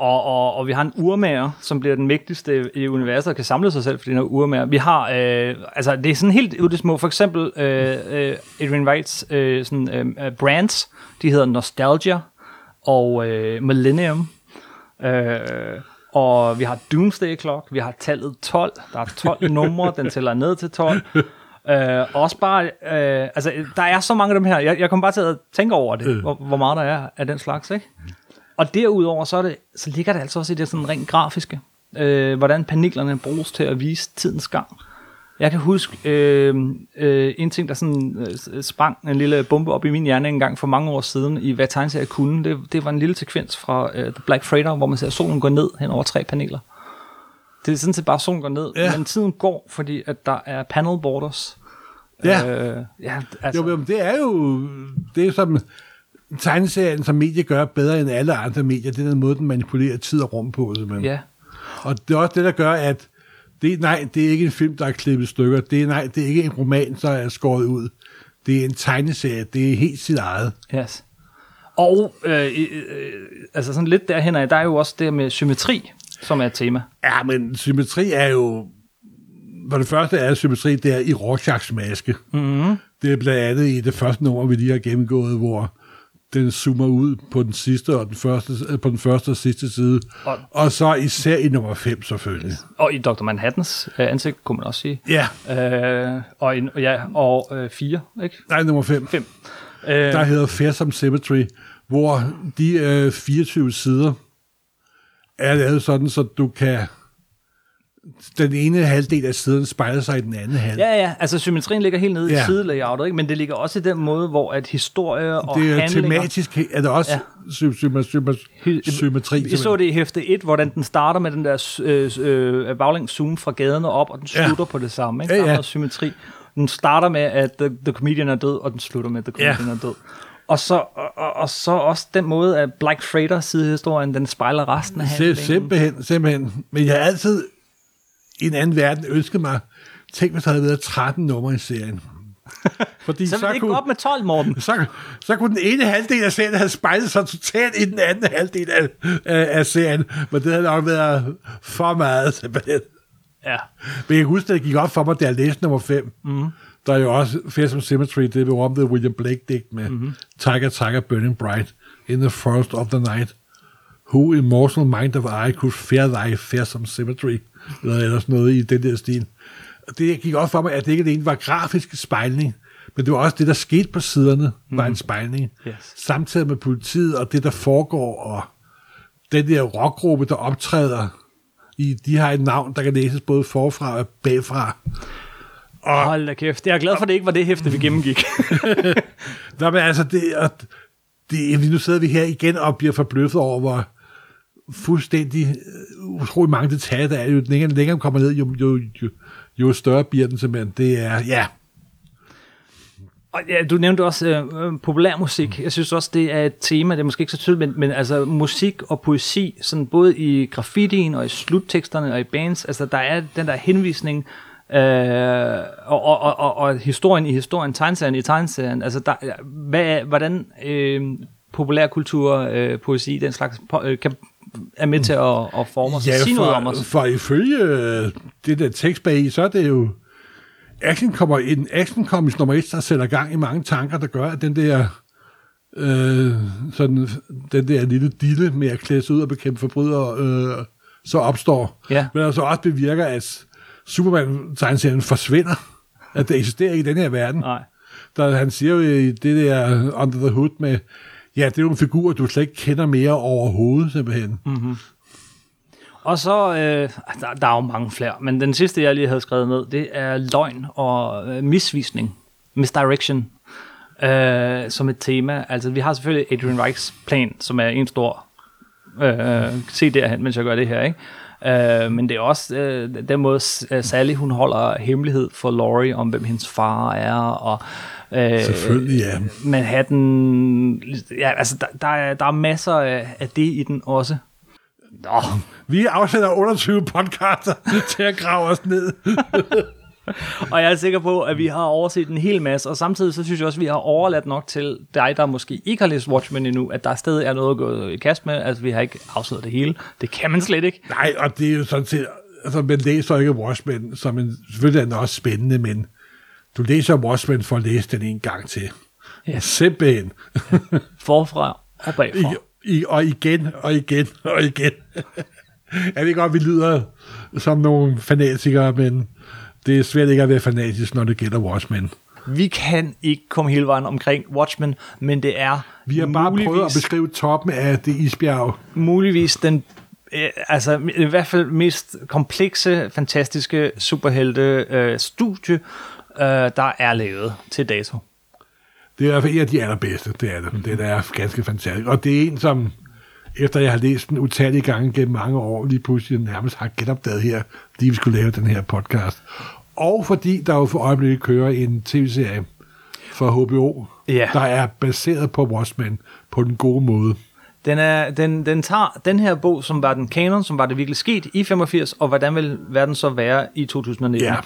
Og vi har en urmager, som bliver den mægtigste i universet og kan samle sig selv for den her urmager. Vi har, altså det er sådan helt ude små, for eksempel Adrian Veidts brands, de hedder Nostalgia og Millennium. Og vi har Doomsday Clock, vi har tallet 12, der er 12 numre, den tæller ned til 12. Også bare, altså der er så mange af dem her, jeg kommer bare til at tænke over det, hvor meget der er af den slags, ikke? Og derudover så ligger det altså også i det sådan rent grafiske, hvordan paniklerne bruges til at vise tidens gang. Jeg kan huske en ting, der sådan sprang en lille bombe op i min hjerne en gang for mange år siden, i hvad tegneserie jeg kunne, det var en lille sekvens fra The Black Freighter, hvor man ser solen gå ned hen over 3 paneler. Det er sådan set bare, solen går ned, men tiden går, fordi at der er panel borders. Ja. Altså. Jo, men det er jo det, som tegneserien som medie gør bedre end alle andre medier. Det er den måde, den manipulerer tid og rum på. Ja. Og det er også det, der gør, at det er ikke en film, der er klippet i stykker. Det er ikke en roman, der er skåret ud. Det er en tegneserie. Det er helt sit eget. Yes. Og altså sådan lidt derhen, der er jo også det med symmetri, som er et tema. Ja, men symmetri er jo... For det første er symmetri, det er i Rorschachs maske. Mm-hmm. Det er blandt andet i det første nummer, vi lige har gennemgået, hvor den zoomer ud på den sidste og på den første og sidste side. Og så især i nummer 5, selvfølgelig. Og i Dr. Manhattans ansigt, kunne man også sige. Ja. Og 4, ikke? Nej, nummer 5. Der hedder Fearsome Symmetry, hvor de 24 sider er lavet sådan, så du kan den ene halvdel af siden spejler sig i den anden halvdel. Ja, altså symmetrien ligger helt nede i sidelayoutet, ikke? Men det ligger også i den måde, hvor at historier og handlinger... Det er tematisk, er det også symmetri. Vi så det i hæfte 1, hvordan den starter med den der baglæns zoom fra gaden og op, og den slutter på det samme, ikke? Der er symmetri. Den starter med, at The Comedian er død, og den slutter med, at The Comedian er død. Og så også den måde, at Black Freighter sidehistorien, den spejler resten af handlingen. Simpelthen. Men jeg har altid i en anden verden ønskede mig, tænk hvis der havde været 13 numre i serien. Fordi så ville det ikke gå op med 12, Morten. Så kunne den ene halvdel af serien have spejlet sig totalt i den anden halvdel af serien, men det havde nok været for meget, simpelthen. Ja. Men jeg kan huske, at det gik op for mig, da jeg læste nummer 5. Mm. Der er jo også Fearsome Symmetry, det vi rumte William Blake digt med Tiger, Burning Bright, In the Forest of the Night, Who Immortal Mind of I Could Fear Thy Fearsome Symmetry, eller sådan noget i den der stil. Og det gik op for mig, at det ikke alene var grafisk spejling, men det var også det, der skete på siderne, var en spejling. Yes. Samtidig med politiet og det, der foregår, og den der rockgruppe, der optræder, de har et navn, der kan læses både forfra og bagfra. Og hold da kæft, jeg er glad for, at det ikke var det hæfte, vi gennemgik. Nå, men altså, nu sidder vi her igen og bliver forbløffet over, hvor fuldstændig utrolig mange detaljer, der er. Jo længere kommer ned, jo større bliver den simpelthen. Det er, Og ja, du nævnte også populærmusik. Jeg synes også, det er et tema, det er måske ikke så tydeligt, men altså musik og poesi, sådan både i graffitien og i slutteksterne og i bands, altså der er den der henvisning, og historien, tegneserien, altså der, hvordan populærkultur, poesi, den slags, er med til at forme os, sige noget om os. For ifølge det der tekst bag, så er det jo action-comics nummer 1, der sætter gang i mange tanker, der gør, at den der lille dille med at klæde sig ud og bekæmpe forbrydere så opstår. Ja. Men altså også bevirker, at Superman-tegneserien forsvinder, at det eksisterer ikke i den her verden. Nej. Der, han siger jo i det der Under the Hood med, det er jo en figur, du slet ikke kender mere overhovedet, simpelthen. Mm-hmm. Og så, der er jo mange flere, men den sidste, jeg lige havde skrevet ned, det er løgn og misvisning, misdirection, som et tema. Altså, vi har selvfølgelig Adrian Veidts plan, som er en stor, se derhen, mens jeg gør det her, ikke? Men det er også den måde Sally, hun holder hemmelighed for Laurie om hvem hendes far er, og selvfølgelig Manhattan, altså der er masser af det i den også. Nå. Vi afsætter 28 podcaster til at grave os ned. Og jeg er sikker på, at vi har overset en hel masse, og samtidig så synes jeg også, at vi har overladt nok til dig, der måske ikke har læst Watchmen endnu, at der stadig er noget at gå i kast med. Altså, vi har ikke afsløret det hele. Det kan man slet ikke. Nej, og det er jo sådan set... Altså, man læser ikke Watchmen, som en, selvfølgelig er den også spændende, men du læser Watchmen for at læse den en gang til. Yes. Simpelthen. Forfra og bagfra. Og igen. Jeg ved godt, vi lyder som nogle fanatikere, men... Det er svært ikke at være fanatisk, når det gælder Watchmen. Vi kan ikke komme hele vejen omkring Watchmen, men det er vi har bare prøvet at beskrive toppen af det isbjerg. Muligvis den, i hvert fald mest komplekse, fantastiske superhelte studie, der er lavet til dato. Det er i hvert fald en af de allerbedste, det er det. Det er ganske fantastisk. Og det er en, som efter jeg har læst den utallige gange gennem mange år, lige pludselig nærmest har genopdaget her, lige vi skulle lave den her podcast. Og fordi der jo for øjeblikket kører en tv-serie fra HBO, der er baseret på Watchmen på den gode måde. Den tager den her bog, som var den kanon, som var det virkelig sket i 85, og hvordan vil verden så være i 2019? Ja.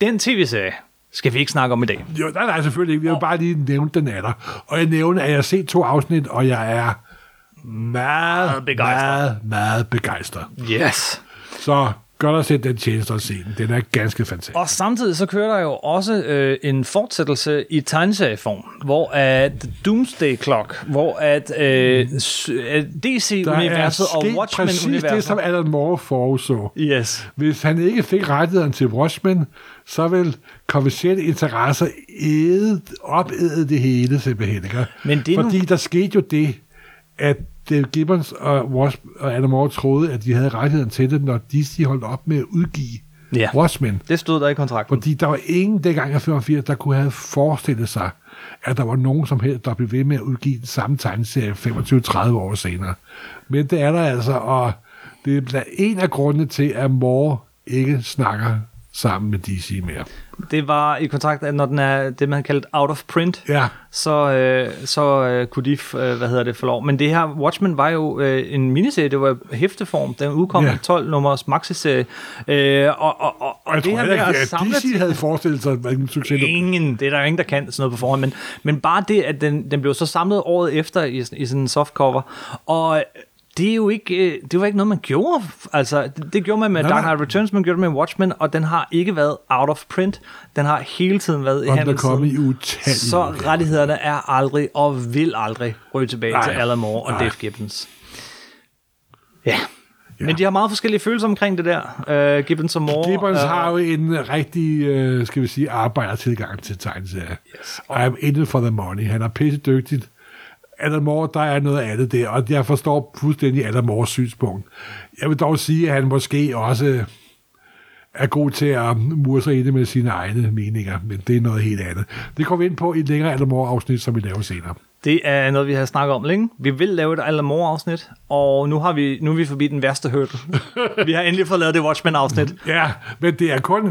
Den tv-serie skal vi ikke snakke om i dag. Jo, nej, selvfølgelig ikke. Vi har bare lige nævnt den af dig. Og jeg nævner, at jeg har set 2 afsnit, og jeg er meget begejstret. Yes. Så godt at se den tjeneste og se den. Den er ganske fantastisk. Og samtidig så kører der jo også en fortsættelse i tegneserieform, hvor at Doomsday Clock, hvor at DC-universet og Watchmen-universet... Præcis det, som Alan Moore forudså. Yes. Hvis han ikke fik rettigheden til Watchmen, så vil kommercielle interesser opæde det hele, simpelthen. Fordi der skete jo det, at David Gibbons og Alan Moore troede, at de havde rettigheden til det, når Disney holdt op med at udgive Watchmen. Det stod der i kontrakten. Fordi der var ingen dengang af 85, der kunne have forestillet sig, at der var nogen som helst, der blev ved med at udgive den samme tegneserie 25-30 år senere. Men det er der altså, og det er en af grundene til, at Moore ikke snakker sammen med DC mere. Det var i kontrakten, at når den er det, man kalder out of print, så kunne de få lov. Men det her Watchmen var jo en miniserie, det var hæfteform, den udkom i 12 nummers maxiserie. Og jeg det tror her heller ikke, at DC havde forestillet sig, at man succes. Ingen, det er der ingen, der kan sådan noget på forhånd, men bare det, at den blev så samlet året efter i sådan en softcover, og det er jo ikke, det var ikke noget, man gjorde. Altså, det gjorde man med Dark Knight Returns, man gjorde det med Watchmen, og den har ikke været out of print. Den har hele tiden været i handelsen. Så rettighederne er aldrig og vil aldrig ryge tilbage til Alan Moore og Dave Gibbons. Ja. Men de har meget forskellige følelser omkring det der. Gibbons og Moore. Gibbons har jo en rigtig, skal vi sige, arbejdertilgang til tegneserier. Yes. I am in it for the money. Han er pissedygtigt. Alan Moore, der er noget af det der, og jeg forstår fuldstændig Alan Moores synspunkt. Jeg vil dog sige, at han måske også er god til at mure sig inde med sine egne meninger, men det er noget helt andet. Det kommer vi ind på i et længere Alan Moore-afsnit, som vi laver senere. Det er noget, vi har snakket om længe. Vi vil lave et Alan Moore-afsnit, og nu er vi forbi den værste hurdle. Vi har endelig fået lavet det Watchmen-afsnit. Ja, men vi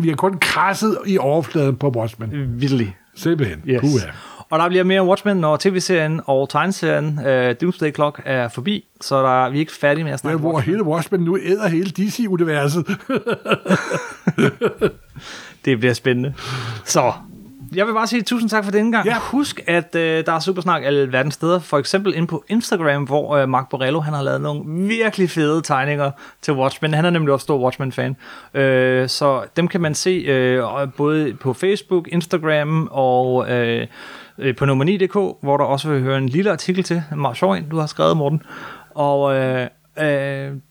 har kun krasset i overfladen på Watchmen. Vildt. Simpelthen. Yes. Puha. Og der bliver mere Watchmen, når tv-serien og tegneserien Doomsday Clock er forbi, så vi er ikke færdige med at snakke Watchmen. Hvor hele Watchmen nu æder hele DC-universet. Det bliver spændende. Så jeg vil bare sige tusind tak for denne gang. Ja. Husk, at der er Supersnak alle verdens steder. For eksempel ind på Instagram, hvor Mark Borello han har lavet nogle virkelig fede tegninger til Watchmen. Han er nemlig også stor Watchmen-fan. Så dem kan man se både på Facebook, Instagram og på nummer9.dk, hvor der også vil høre en lille artikel til, meget sjov en, du har skrevet, Morten. Og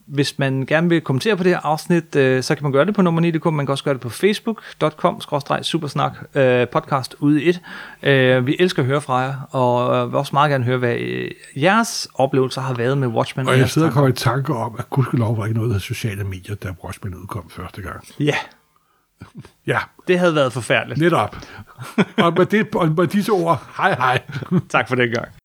hvis man gerne vil kommentere på det her afsnit, så kan man gøre det på nummer9.dk, man kan også gøre det på facebook.com/supersnak podcast ude i et. Vi elsker at høre fra jer, og vil også meget gerne høre, hvad jeres oplevelser har været med Watchmen. Og jeg sidder og kommer i tanke om, at gudskelov var ikke noget af sociale medier, da Watchmen udkom første gang. Ja. Ja. Det havde været forfærdeligt. Netop. Og med disse ord, hej hej. Tak for den gang.